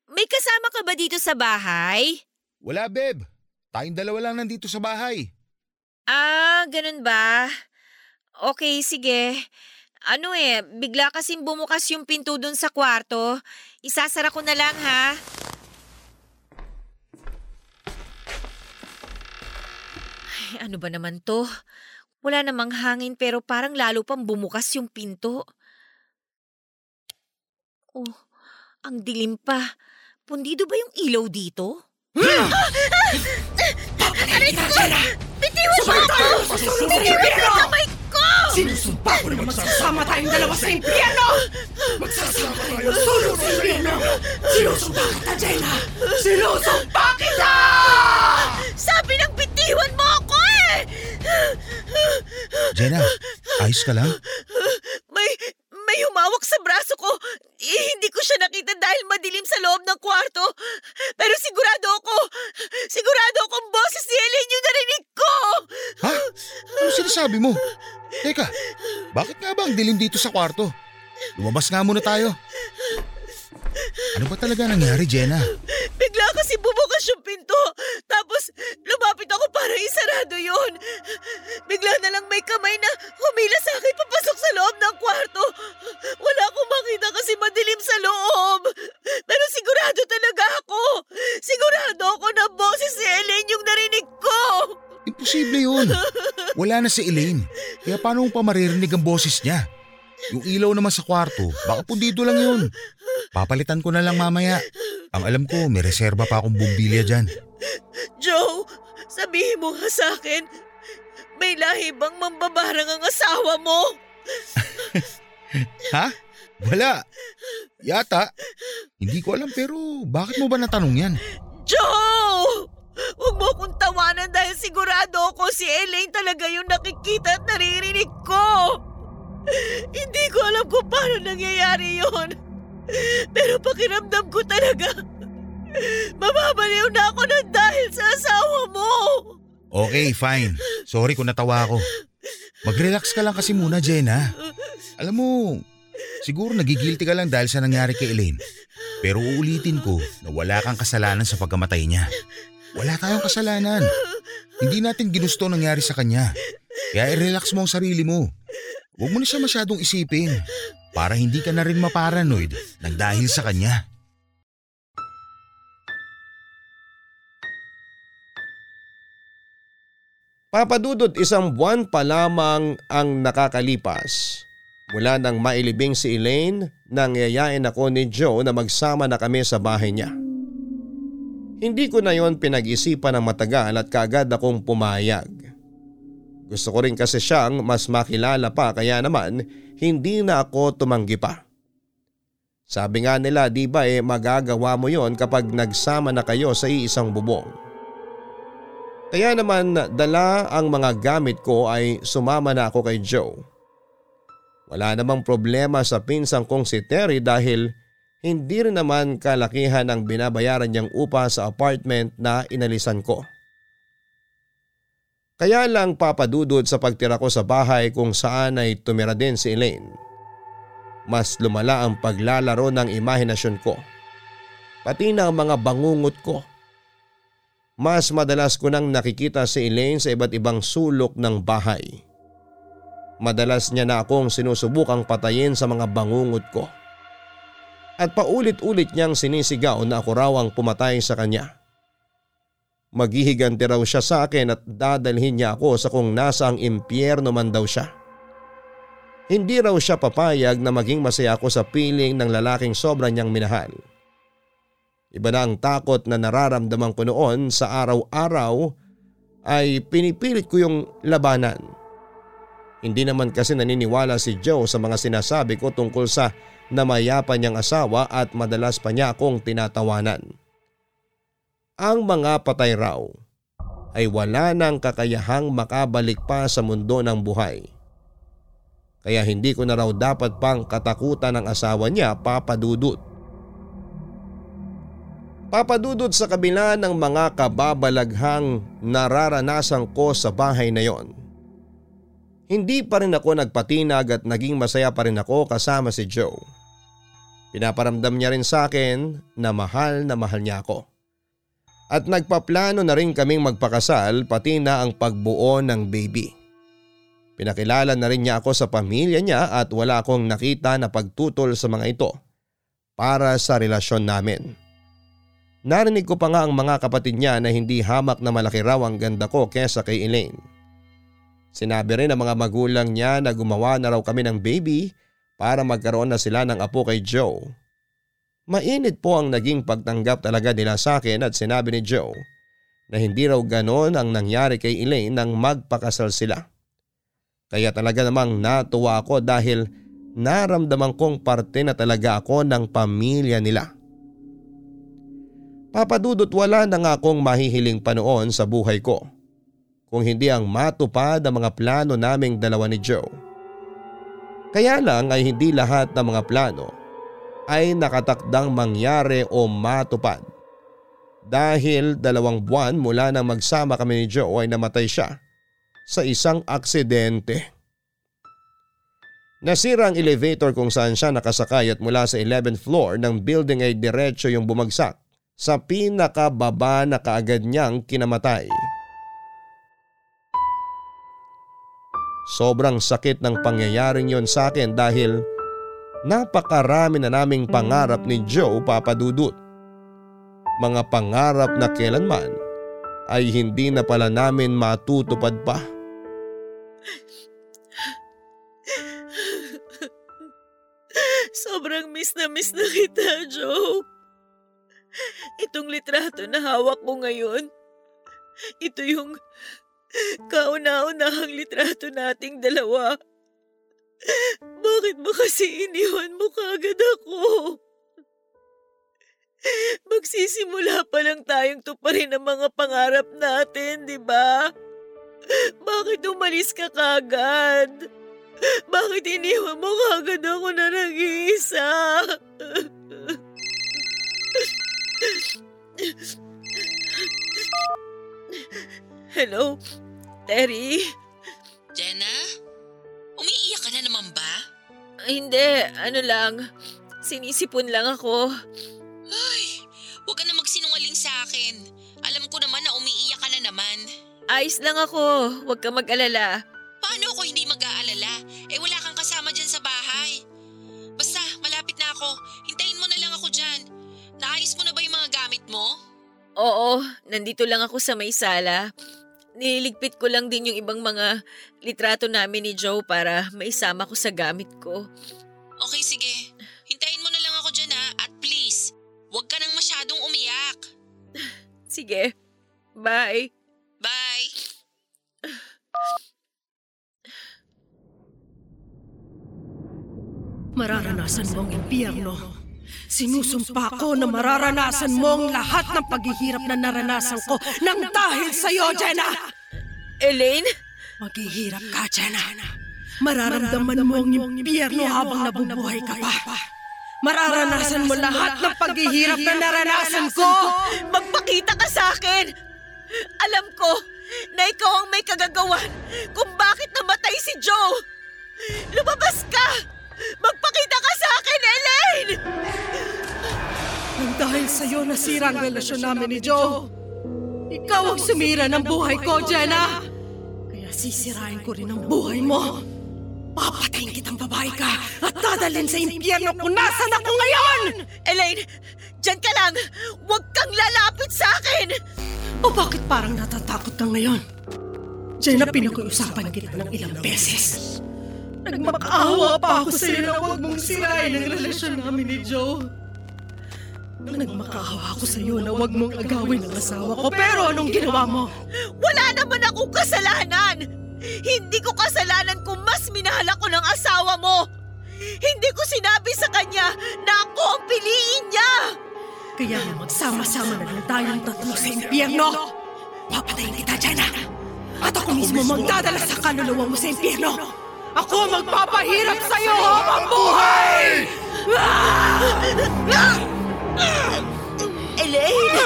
may kasama ka ba dito sa bahay? Wala, Beb. Tayong dalawa lang nandito sa bahay. Ah, ganun ba? Okay, sige. Ano eh, bigla kasing bumukas yung pinto dun sa kwarto. Isasara ko na lang, ha? Ay, ano ba naman to? Wala namang hangin pero parang lalo pang bumukas yung pinto. Oh, ang dilim pa. Pundido ba yung ilaw dito? Hmm! Aray ko! Bitiwan mo ako! Bitiwan mo kamay ko! Sinusumpa ko na magsasama tayong dalawa sa impyerno! Magsasama tayo solo sa impyerno! Sinusumpa kita, Jenna! Sinusumpa kita! Sabi ng bitiwan mo ako eh! Jenna, ayos ka lang? May, may humawak sa braso ko. Eh, hindi ko siya nakita dahil madilim sa loob ng kwarto. Pero sigurado ako, sigurado akong boses ni Elaine yung narinig ko. Ha? Ano sinasabi mo? Teka, bakit nga ba ang dilim dito sa kwarto? Lumabas nga muna tayo. Ano ba talaga nangyari, Jenna? Bigla kasi bumukas yung pinto, tapos lumapit ako para isarado yun. Bigla na lang may kamay na humila sa akin papasok sa loob ng kwarto. Wala akong makita kasi madilim sa loob. Pero sigurado talaga Imposible yun. Wala na si Elaine. Kaya paano pa maririnig ang boses niya? Yung ilaw naman sa kwarto, baka po dito lang yun. Papalitan ko na lang mamaya. Ang alam ko, may reserba pa akong bumbilya dyan. Joe, sabihin mo nga sa akin, may lahi bang mambabarang ang asawa mo? Ha? Wala. Yata. Hindi ko alam pero bakit mo ba natanong yan? Joe! Huwag mo akong tawanan dahil sigurado ako si Elaine talaga yung nakikita at naririnig ko. Hindi ko alam kung paano nangyayari yun. Pero pakiramdam ko talaga, mababaliw na ako na dahil sa asawa mo. Okay, fine. Sorry kung natawa ako. Mag-relax ka lang kasi muna, Jenna. Alam mo, siguro nagigilty ka lang dahil sa nangyari kay Elaine. Pero uulitin ko na wala kang kasalanan sa pagkamatay niya. Wala tayong kasalanan. Hindi natin ginusto nangyari sa kanya. Kaya i-relax mo ang sarili mo. Huwag mo na siya masyadong isipin para hindi ka na rin maparanoid nang dahil sa kanya. Papadudot, isang buwan pa lamang ang nakakalipas mula nang mailibing si Elaine, nang yayain ako ni Joe na magsama na kami sa bahay niya. Hindi ko na yon pinag-isipan ng matagal at kaagad akong pumayag. Gusto ko rin kasi siyang mas makilala pa kaya naman hindi na ako tumanggi pa. Sabi nga nila, di ba eh magagawa mo yon kapag nagsama na kayo sa iisang bubong. Kaya naman dala ang mga gamit ko ay sumama na ako kay Joe. Wala namang problema sa pinsang kong si Terry dahil hindi rin naman kalakihan ang binabayaran niyang upa sa apartment na inalisan ko. Kaya lang papadudod sa pagtira ko sa bahay kung saan ay tumira din si Elaine. Mas lumala ang paglalaro ng imahinasyon ko, pati na ang mga bangungot ko. Mas madalas ko nang nakikita si Elaine sa iba't ibang sulok ng bahay. Madalas niya na akong sinusubukang patayin sa mga bangungot ko. At paulit-ulit niyang sinisigaw na ako raw ang pumatay sa kanya. Maghihiganti raw siya sa akin at dadalhin niya ako sa kung nasang impyerno man daw siya. Hindi raw siya papayag na maging masaya ako sa piling ng lalaking sobra niyang minahal. Iba na ang takot na nararamdaman ko noon sa araw-araw ay pinipilit ko yung labanan. Hindi naman kasi naniniwala si Joe sa mga sinasabi ko tungkol sa namayapa niyang asawa at madalas pa niya akong tinatawanan. Ang mga patay raw ay wala nang kakayahang makabalik pa sa mundo ng buhay. Kaya hindi ko na raw dapat pang katakutan ng asawa niya, papadudot. Papadudod sa kabila ng mga kababalaghang nararanasan ko sa bahay na yon, hindi pa rin ako nagpatinag at naging masaya pa rin ako kasama si Joe. Pinaparamdam niya rin sa akin na mahal na mahal niya ako. At nagpaplano na rin kaming magpakasal pati na ang pagbuo ng baby. Pinakilala na rin niya ako sa pamilya niya at wala akong nakita na pagtutol sa mga ito para sa relasyon namin. Narinig ko pa nga ang mga kapatid niya na hindi hamak na malaki raw ang ganda ko kesa kay Elaine. Sinabi rin ng mga magulang niya na gumawa na raw kami ng baby para magkaroon na sila ng apo kay Joe. Mainit po ang naging pagtanggap talaga nila sa akin at sinabi ni Joe na hindi raw ganon ang nangyari kay Elaine nang magpakasal sila. Kaya talaga namang natuwa ako dahil naramdaman kong parte na talaga ako ng pamilya nila. Papadudot, wala na nga akong mahihiling pa noon sa buhay ko kung hindi ang matupad ang mga plano naming dalawa ni Joe. Kaya lang ay hindi lahat ng mga plano ay nakatakdang mangyari o matupad. Dahil dalawang buwan mula nang magsama kami ni Joe ay namatay siya sa isang aksidente. Nasira ang elevator kung saan siya nakasakay at mula sa eleventh floor ng building ay diretso yung bumagsak sa pinakababa na kaagad niyang kinamatay. Sobrang sakit ng pangyayaring yon sa akin dahil napakarami na naming pangarap ni Joe, papadudot. Mga pangarap na kailanman ay hindi na pala namin matutupad pa. Sobrang miss na miss na kita, Joe. Itong litrato na hawak ko ngayon, ito yung kauna-unahang litrato nating dalawa. Bakit ba kasi iniwan mo kaagad ako? Magsisimula pa lang tayong tuparin ang mga pangarap natin, di ba? Bakit umalis ka kaagad? Bakit iniwan mo kaagad ako na nag-iisa? Hello? Terry? Jenna? Umiiyak ka na naman ba? Hindi, ano lang. Sinisipon lang ako. Ay, huwag ka na magsinungaling sa akin. Alam ko naman na umiiyak ka na naman. Ayos lang ako, huwag ka mag-alala. Paano ako hindi mag-aalala? Eh wala kang kasama dyan sa bahay. Basta, malapit na ako. Hintayin mo na lang ako dyan. Naayos mo na ba yung mga gamit mo? Oo, nandito lang ako sa may sala. Nililigpit ko lang din yung ibang mga litrato namin ni Joe para maisama ko sa gamit ko. Okay, sige. Hintayin mo na lang ako dyan ha, at please, huwag ka nang masyadong umiyak. Sige. Bye. Bye. Mararanasan mo ang impyerno. Sinusumpa ko na mararanasan mo ang lahat ng paghihirap na naranasan ko nang dahil sa'yo, Jenna! Elaine? Maghihirap ka, Jenna. Mararamdaman mo ang impyerno habang nabubuhay ka pa. Mararanasan mo lahat ng paghihirap na naranasan ko! Magpakita ka sa akin! Alam ko na ikaw ang may kagagawan kung bakit namatay si Joe! Lumabas ka! Magpakita ka sa akin, Elaine! Nang dahil sa'yo nasira ang relasyon namin ni Joe, ikaw ang sumira ng buhay ko, Jenna! Kaya sisirain ko rin ang buhay mo. Papatayin kitang babae ka at dadalhin sa impyerno kung nasan ako ngayon! Elaine, dyan ka lang! Huwag kang lalapit sa akin! O bakit parang natatakot ka ngayon? Jenna, pinag-uusapan kita ng ilang beses. Nagmakaawa pa ako sa'yo na huwag mong sirain ang relasyon namin ni Joe. Nagmakaawa ako sa'yo na huwag mong agawin ang asawa ko. Pero anong ginawa mo? Wala naman akong kasalanan! Hindi ko kasalanan kung mas minahal ako ng asawa mo! Hindi ko sinabi sa kanya na ako ang piliin niya! Kaya magsama-sama na lang tayong tatlo sa impyerno! Papatayin kita, Jenna! At ako mismo magdadala sa kaluluwa mo sa impyerno! Ako magpapahirap sa iyo habang buhay! Elaine!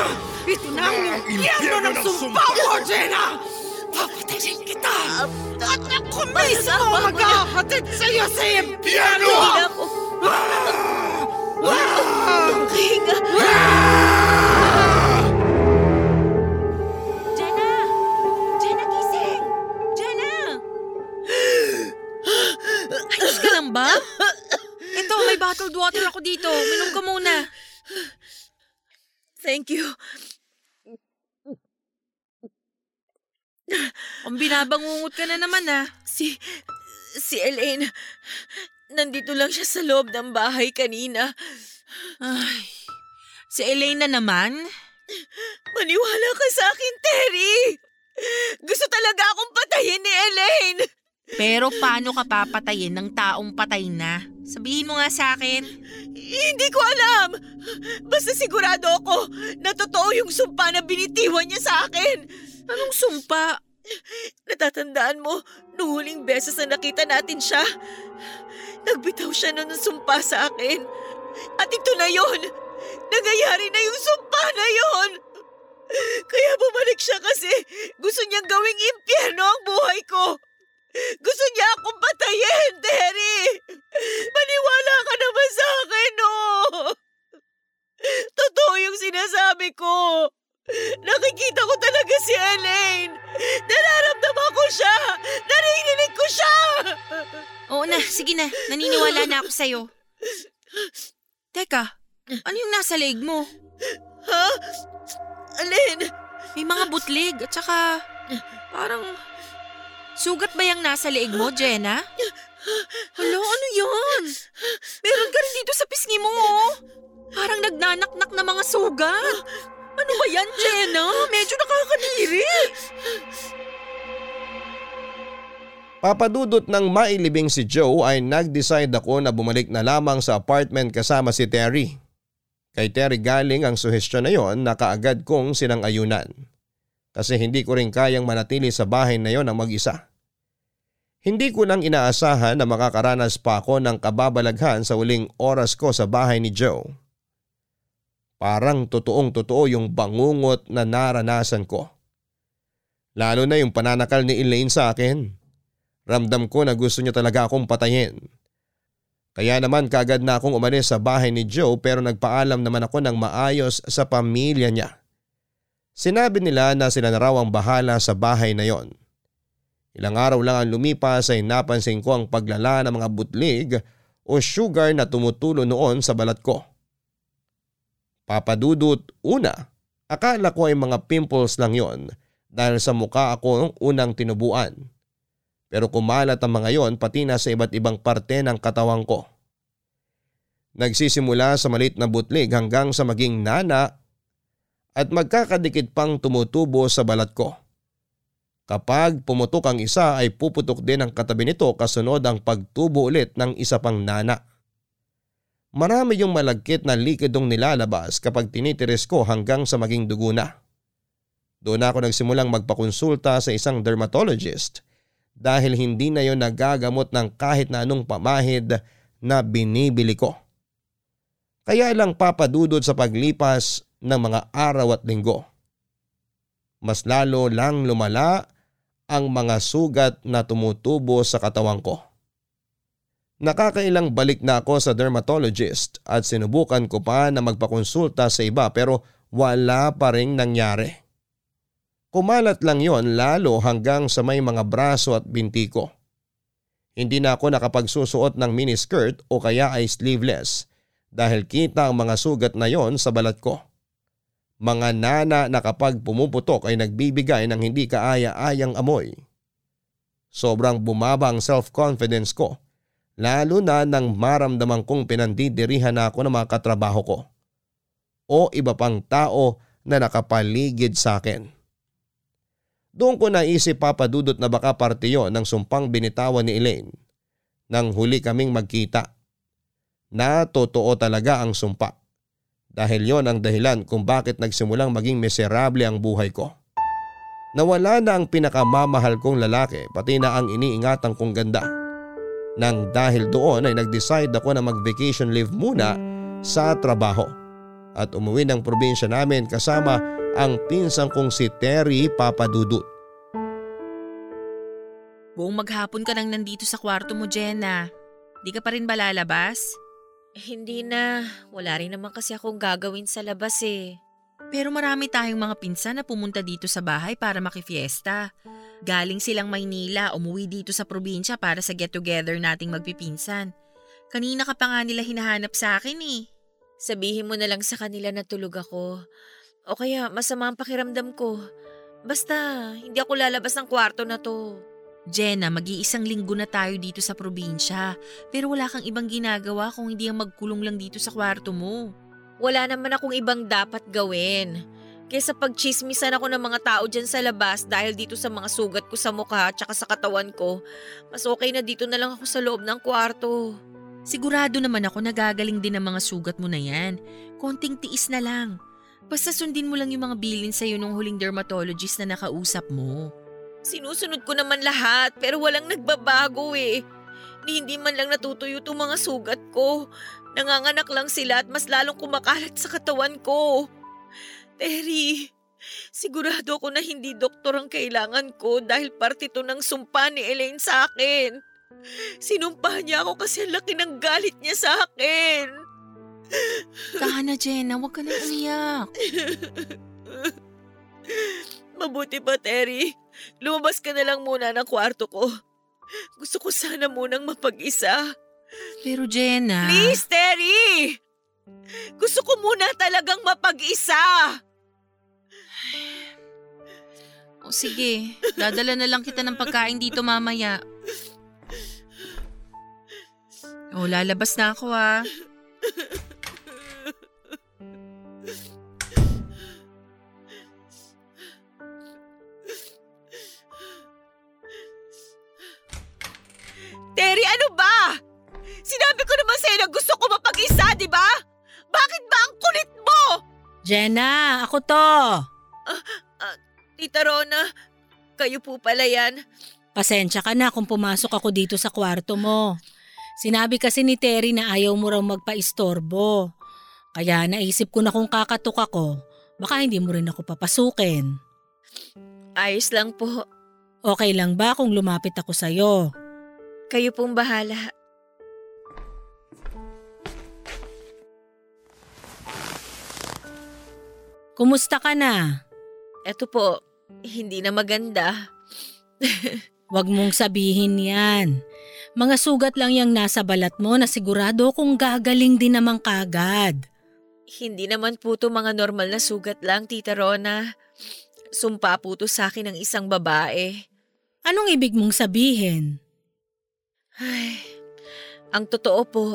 Ito na ang impyerno ng sumpa ko, Jenna! Papatayin kita! At ako mismo maghahatid sa iyo sa impyerno! Hinga! Jenna! Jenna, gising! Jenna! Ayos ka lang ba? Ito, may bottled water ako dito. Minom ka muna. Thank you. Ang binabangungot ka na naman ah. Si, si Elaine, nandito lang siya sa loob ng bahay kanina. Ay, si Elaine na naman? Maniwala ka sa akin, Terry. Gusto talaga akong patayin ni Elaine. Pero paano ka papatayin ng taong patay na? Sabihin mo nga sa akin. Hindi ko alam. Basta sigurado ako na totoo yung sumpa na binitiwan niya sa akin. Anong sumpa? Natatandaan mo, noong huling beses na nakita natin siya, nagbitaw siya nun ng sumpa sa akin. At ito na yon. Nangyayari na yung sumpa na yon. Kaya bumalik siya kasi gusto niyang gawing impyerno ang buhay ko. Gusto niya akong patayin, Terry! Maniwala ka naman sa akin, no? Totoo yung sinasabi ko. Nakikita ko talaga si Elaine. Nararamdaman ko siya. Naririnig ko siya. Oo na, sige na. Naniniwala na ako sa'yo. Teka, ano yung nasa leg mo? Ha? Alin? May mga butlig at saka parang sugat ba yung nasa leeg mo, Jenna? Hala, ano yun? Meron ka rin dito sa pisngi mo, oh. Parang nagnanaknak na mga sugat. Ano ba yan, Jenna? Medyo nakakadiri. Papadudot ng mailibing si Joe ay nag-decide ako na bumalik na lamang sa apartment kasama si Terry. Kay Terry galing ang suhestyon na yon na kaagad kong sinang-ayunan. Kasi hindi ko rin kayang manatili sa bahay na yon ang mag-isa. Hindi ko nang inaasahan na makakaranas pa ako ng kababalaghan sa huling oras ko sa bahay ni Joe. Parang totoong-totoo yung bangungot na naranasan ko. Lalo na yung pananakal ni Elaine sa akin. Ramdam ko na gusto niya talaga akong patayin. Kaya naman kaagad na akong umalis sa bahay ni Joe pero nagpaalam naman ako ng maayos sa pamilya niya. Sinabi nila na sila na raw ang bahala sa bahay na yon. Ilang araw lang ang lumipas ay napansin ko ang paglala ng mga butlig o sugar na tumutulo noon sa balat ko. Papadudot, una, akala ko ay mga pimples lang yon dahil sa mukha ako unang tinubuan. Pero kumalat ang mga yon pati na sa iba't ibang parte ng katawan ko. Nagsisimula sa maliit na butlig hanggang sa maging nana at magkakadikit pang tumutubo sa balat ko. Kapag pumutok ang isa ay puputok din ang katabi nito kasunod ang pagtubo ulit ng isa pang nana. Marami yung malagkit na likidong nilalabas kapag tinitiris ko hanggang sa maging dugo na. Doon ako nagsimulang magpakonsulta sa isang dermatologist. Dahil hindi na yon nagagamot ng kahit na anong pamahid na binibili ko. Kaya lang papadudod sa paglipas ng mga araw at linggo. Mas lalo lang lumala ang mga sugat na tumutubo sa katawan ko. Nakakailang balik na ako sa dermatologist at sinubukan ko pa na magpakonsulta sa iba pero wala pa ring nangyari. Kumalat lang yon lalo hanggang sa may mga braso at binti ko. Hindi na ako nakapagsusuot ng miniskirt o kaya ay sleeveless dahil kita ang mga sugat na yon sa balat ko. Mga nana na kapag pumuputok ay nagbibigay ng hindi kaaya-ayang amoy. Sobrang bumaba ang self-confidence ko lalo na nang maramdaman kong pinandidirihan ako ng mga katrabaho ko o iba pang tao na nakapaligid sa akin. Doon ko naisip papadudot na baka parte yon ng sumpang binitawan ni Elaine nang huli kaming magkita. Na totoo talaga ang sumpa. Dahil yon ang dahilan kung bakit nagsimulang maging miserable ang buhay ko. Nawala na ang pinakamamahal kong lalaki pati na ang iniingatan kong ganda. Nang dahil doon ay nag-decide ako na mag-vacation leave muna sa trabaho. At umuwi ng probinsya namin kasama ang pinsang kong si Terry Papadudut. Buong maghapon ka nang nandito sa kwarto mo, Jenna. Di ka pa rin ba lalabas? Eh, hindi na. Wala rin naman kasi akong gagawin sa labas eh. Pero marami tayong mga pinsan na pumunta dito sa bahay para makifiesta. Galing silang Maynila, umuwi dito sa probinsya para sa get-together nating magpipinsan. Kanina ka pa nga nila hinahanap sa akin eh. Sabihin mo na lang sa kanila na tulog ako. O kaya masama ang pakiramdam ko. Basta, hindi ako lalabas ng kwarto na to. Jenna, mag-iisang linggo na tayo dito sa probinsya. Pero wala kang ibang ginagawa kung hindi ang magkulong lang dito sa kwarto mo. Wala naman akong ibang dapat gawin. Kesa pagchismisan ako ng mga tao dyan sa labas dahil dito sa mga sugat ko sa mukha at sa katawan ko, mas okay na dito na lang ako sa loob ng kwarto. Sigurado naman ako nagagaling din ang mga sugat mo na yan. Konting tiis na lang. Basta sundin mo lang yung mga bilin sa'yo nung huling dermatologist na nakausap mo. Sinusunod ko naman lahat pero walang nagbabago eh. Ni hindi man lang natutuyo itong mga sugat ko. Nanganganak lang sila at mas lalong kumakalat sa katawan ko. Terry, sigurado ako na hindi doktor ang kailangan ko dahil parte ito ng sumpa ni Elaine sa akin. Sinumpa niya ako kasi laki ng galit niya sa akin. Kahana, Jenna, huwag ka nang umiyak. Mabuti pa, Terry. Lumabas ka na lang muna ng kwarto ko. Gusto ko sana munang mapag-isa. Pero Jenna… Please, Terry! Gusto ko muna talagang mapag-isa! O sige, dadala na lang kita ng pagkain dito mamaya. O lalabas na ako ah. Terry, ano ba? Sinabi ko naman sa'yo na gusto ko mapag-isa, di ba? Bakit ba ang kulit mo? Jenna, ako to. Uh, uh, Tita Rona, kayo po pala yan. Pasensya ka na kung pumasok ako dito sa kwarto mo. Sinabi kasi ni Terry na ayaw mo raw magpa-istorbo. Kaya naisip ko na kung kakatok ako, baka hindi mo rin ako papasukin. Ayos lang po. Okay lang ba kung lumapit ako sa'yo? Kayo pong bahala. Kumusta ka na? Eto po, hindi na maganda. Wag mong sabihin yan. Mga sugat lang yung nasa balat mo na sigurado kung gagaling din naman kagad. Hindi naman po to mga normal na sugat lang, Tita Rona. Sumpa po to sa akin ng isang babae. Anong ibig mong sabihin? Ay, ang totoo po,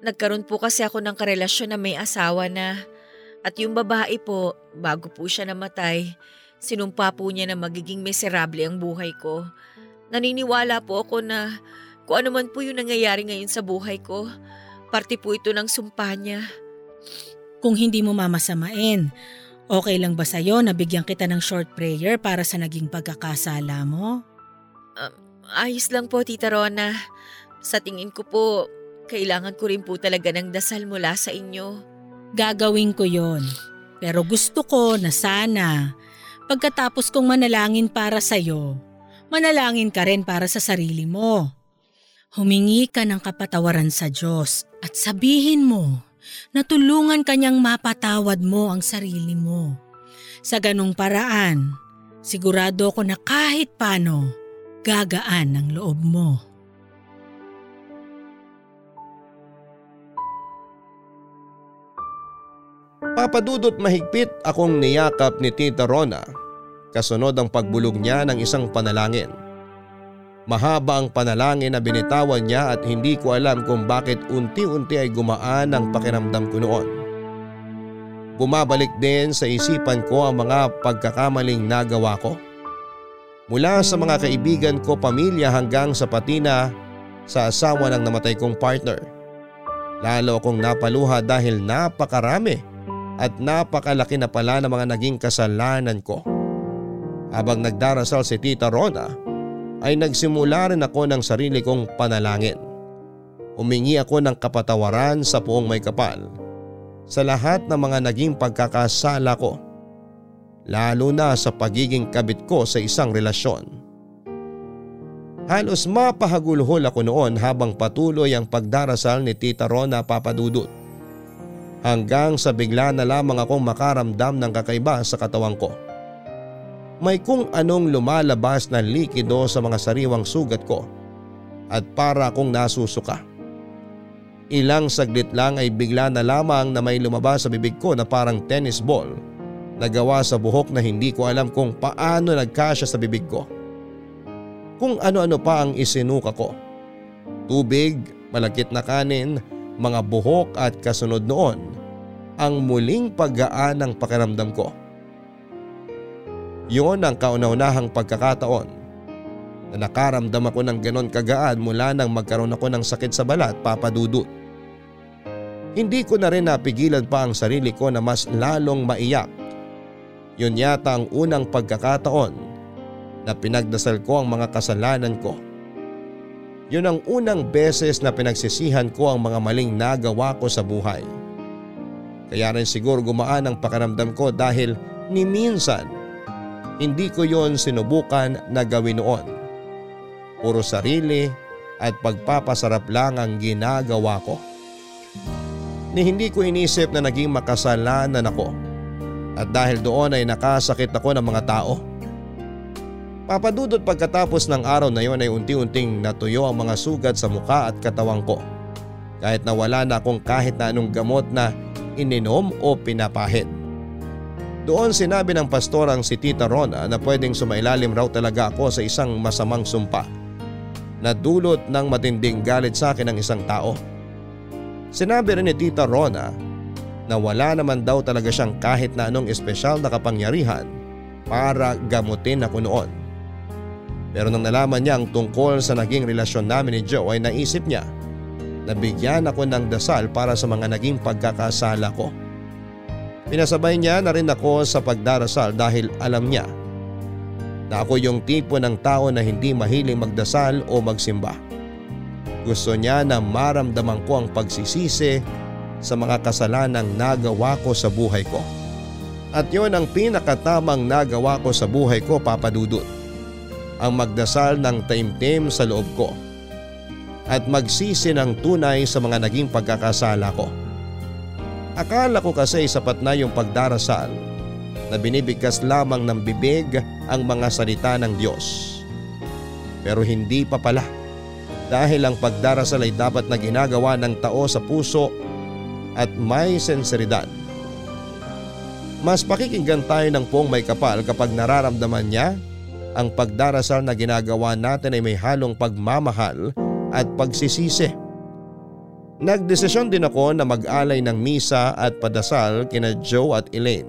nagkaroon po kasi ako ng karelasyon na may asawa na at yung babae po, bago po siya namatay, sinumpa po niya na magiging miserable ang buhay ko. Naniniwala po ako na kung ano man po yung nangyayari ngayon sa buhay ko, parte po ito ng sumpa niya. Kung hindi mo mamasamain, okay lang ba sa'yo na bigyan kita ng short prayer para sa naging pagkakasala mo? Um, Ayos lang po, Tita Rona. Sa tingin ko po, kailangan ko rin po talaga ng dasal mula sa inyo. Gagawin ko yon. Pero gusto ko na sana, pagkatapos kong manalangin para sa'yo, manalangin ka rin para sa sarili mo. Humingi ka ng kapatawaran sa Diyos at sabihin mo na tulungan ka niyang mapatawad mo ang sarili mo. Sa ganung paraan, sigurado ko na kahit paano, gagaan ang loob mo. Papadudot mahigpit akong niyakap ni Tita Rona, kasunod ang pagbulog niya ng isang panalangin. Mahaba ang panalangin na binitawan niya at hindi ko alam kung bakit unti-unti ay gumaan ang pakiramdam ko noon. Bumabalik din sa isipan ko ang mga pagkakamaling nagawa ko. Mula sa mga kaibigan ko, pamilya hanggang sa patina sa asawa ng namatay kong partner. Lalo akong napaluha dahil napakarami at napakalaki na pala ng mga naging kasalanan ko. Habang nagdarasal si Tita Rona ay nagsimula rin ako ng sarili kong panalangin. Humingi ako ng kapatawaran sa puong may kapal sa lahat ng mga naging pagkakasala ko. Lalo na sa pagiging kabit ko sa isang relasyon. Halos mapahagulhol ako noon habang patuloy ang pagdarasal ni Tita Rona, Papadudot. Hanggang sa bigla na lamang akong makaramdam ng kakaiba sa katawan ko. May kung anong lumalabas na likido sa mga sariwang sugat ko at para akong nasusuka. Ilang saglit lang ay bigla na lamang na may lumabas sa bibig ko na parang tennis ball. Nagawa sa buhok na hindi ko alam kung paano nagkasya sa bibig ko. Kung ano-ano pa ang isinuka ko. Tubig, malagkit na kanin, mga buhok at kasunod noon ang muling paggaan ng pakiramdam ko. Yun ang kauna-unahang pagkakataon na nakaramdam ako ng ganon kagaan mula nang magkaroon ako ng sakit sa balat, Papadudot. Hindi ko na rin napigilan pa ang sarili ko na mas lalong maiyak. Yun yata ang unang pagkakataon na pinagdasal ko ang mga kasalanan ko. Yun ang unang beses na pinagsisihan ko ang mga maling nagawa ko sa buhay. Kaya rin siguro gumaan ang pakiramdam ko dahil ni minsan hindi ko yun sinubukan na gawin noon. Puro sarili at pagpapasarap lang ang ginagawa ko. Ni hindi ko inisip na naging makasalanan ako. At dahil doon ay nakasakit ako ng mga tao. Papadudot, pagkatapos ng araw na yon ay unti-unting natuyo ang mga sugat sa mukha at katawang ko. Kahit na wala na akong kahit na anong gamot na ininom o pinapahid. Doon sinabi ng pastorang si Tita Rona na pwedeng sumailalim raw talaga ako sa isang masamang sumpa na dulot ng matinding galit sa akin ng isang tao. Sinabi rin ni Tita Rona na wala naman daw talaga siyang kahit na anong espesyal na kapangyarihan para gamutin ako noon. Pero nang nalaman niya ang tungkol sa naging relasyon namin ni Joe ay naisip niya na bigyan ako ng dasal para sa mga naging pagkakasala ko. Pinasabay niya na rin ako sa pagdarasal dahil alam niya na ako yung tipo ng tao na hindi mahiling magdasal o magsimba. Gusto niya na maramdaman ko ang pagsisisi sa mga kasalanang nagawa ko sa buhay ko. At yun ang pinakatamang nagawa ko sa buhay ko, Papa Dudut. Ang magdasal ng taimtim sa loob ko at magsisi ng tunay sa mga naging pagkakasala ko. Akala ko kasi sapat na yung pagdarasal na binibigkas lamang ng bibig ang mga salita ng Diyos. Pero hindi pa pala, dahil ang pagdarasal ay dapat na ginagawa ng tao sa puso at may sinseridad. Mas pakikinggan tayo ng Poong May Kapal kapag nararamdaman niya ang pagdarasal na ginagawa natin ay may halong pagmamahal at pagsisisi. Nagdesisyon din ako na mag-alay ng misa at padasal kina Joe at Elaine.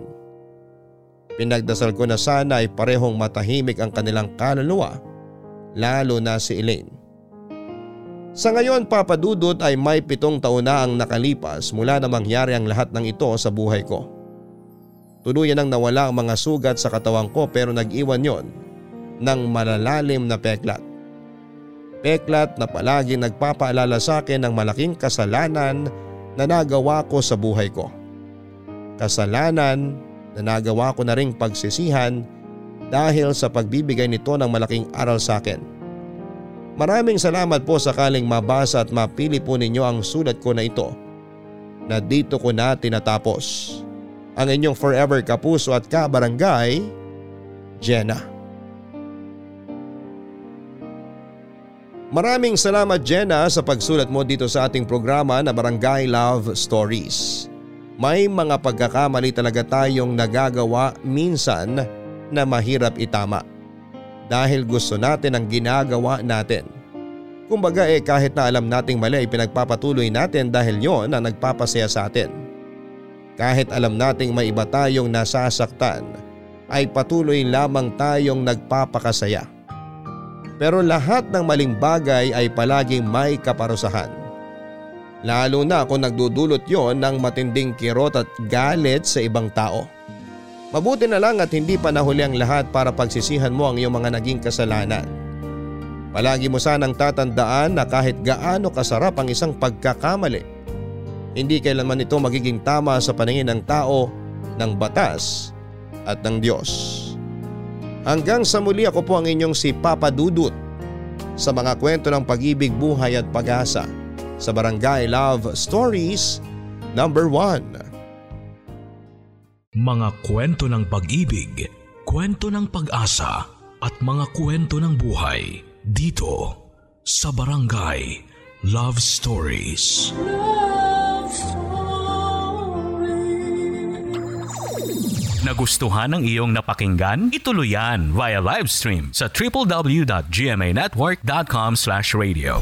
Pinagdasal ko na sana ay parehong matahimik ang kanilang kaluluwa, lalo na si Elaine. Sa ngayon, Papa Dudut, ay may pitong taon na ang nakalipas mula na mangyari ang lahat ng ito sa buhay ko. Tuluyan ang nawala ang mga sugat sa katawan ko, pero nag-iwan yon ng malalalim na peklat. Peklat na palagi nagpapaalala sa akin ng malaking kasalanan na nagawa ko sa buhay ko. Kasalanan na nagawa ko na ring pagsisihan dahil sa pagbibigay nito ng malaking aral sa akin. Maraming salamat po sakaling mabasa at mapili po ninyo ang sulat ko na ito na dito ko na tinatapos. Ang inyong forever kapuso at kabarangay, Jenna. Maraming salamat, Jenna, sa pagsulat mo dito sa ating programa na Barangay Love Stories. May mga pagkakamali talaga tayong nagagawa minsan na mahirap itama dahil gusto natin ang ginagawa natin. Kumbaga eh kahit na alam nating mali ay pinagpapatuloy natin dahil yon ang nagpapasaya sa atin. Kahit alam nating may iba tayong nasasaktan ay patuloy lamang tayong nagpapakasaya. Pero lahat ng maling bagay ay palaging may kaparusahan. Lalo na kung nagdudulot yon ng matinding kirot at galit sa ibang tao. Mabuti na lang at hindi pa nahuli ang lahat para pagsisihan mo ang iyong mga naging kasalanan. Palagi mo sanang tatandaan na kahit gaano kasarap ang isang pagkakamali, hindi kailanman ito magiging tama sa paningin ng tao, ng batas at ng Diyos. Hanggang sa muli, ako po ang inyong si Papa Dudut sa mga kwento ng pag-ibig, buhay at pag-asa sa Barangay Love Stories number one. Mga kwento ng pag-ibig, kwento ng pag-asa at mga kwento ng buhay dito sa Barangay Love Stories. Love Stories. Nagustuhan ang iyong napakinggan? Ituloy yan via live stream sa w w w dot g m a network dot com slash radio.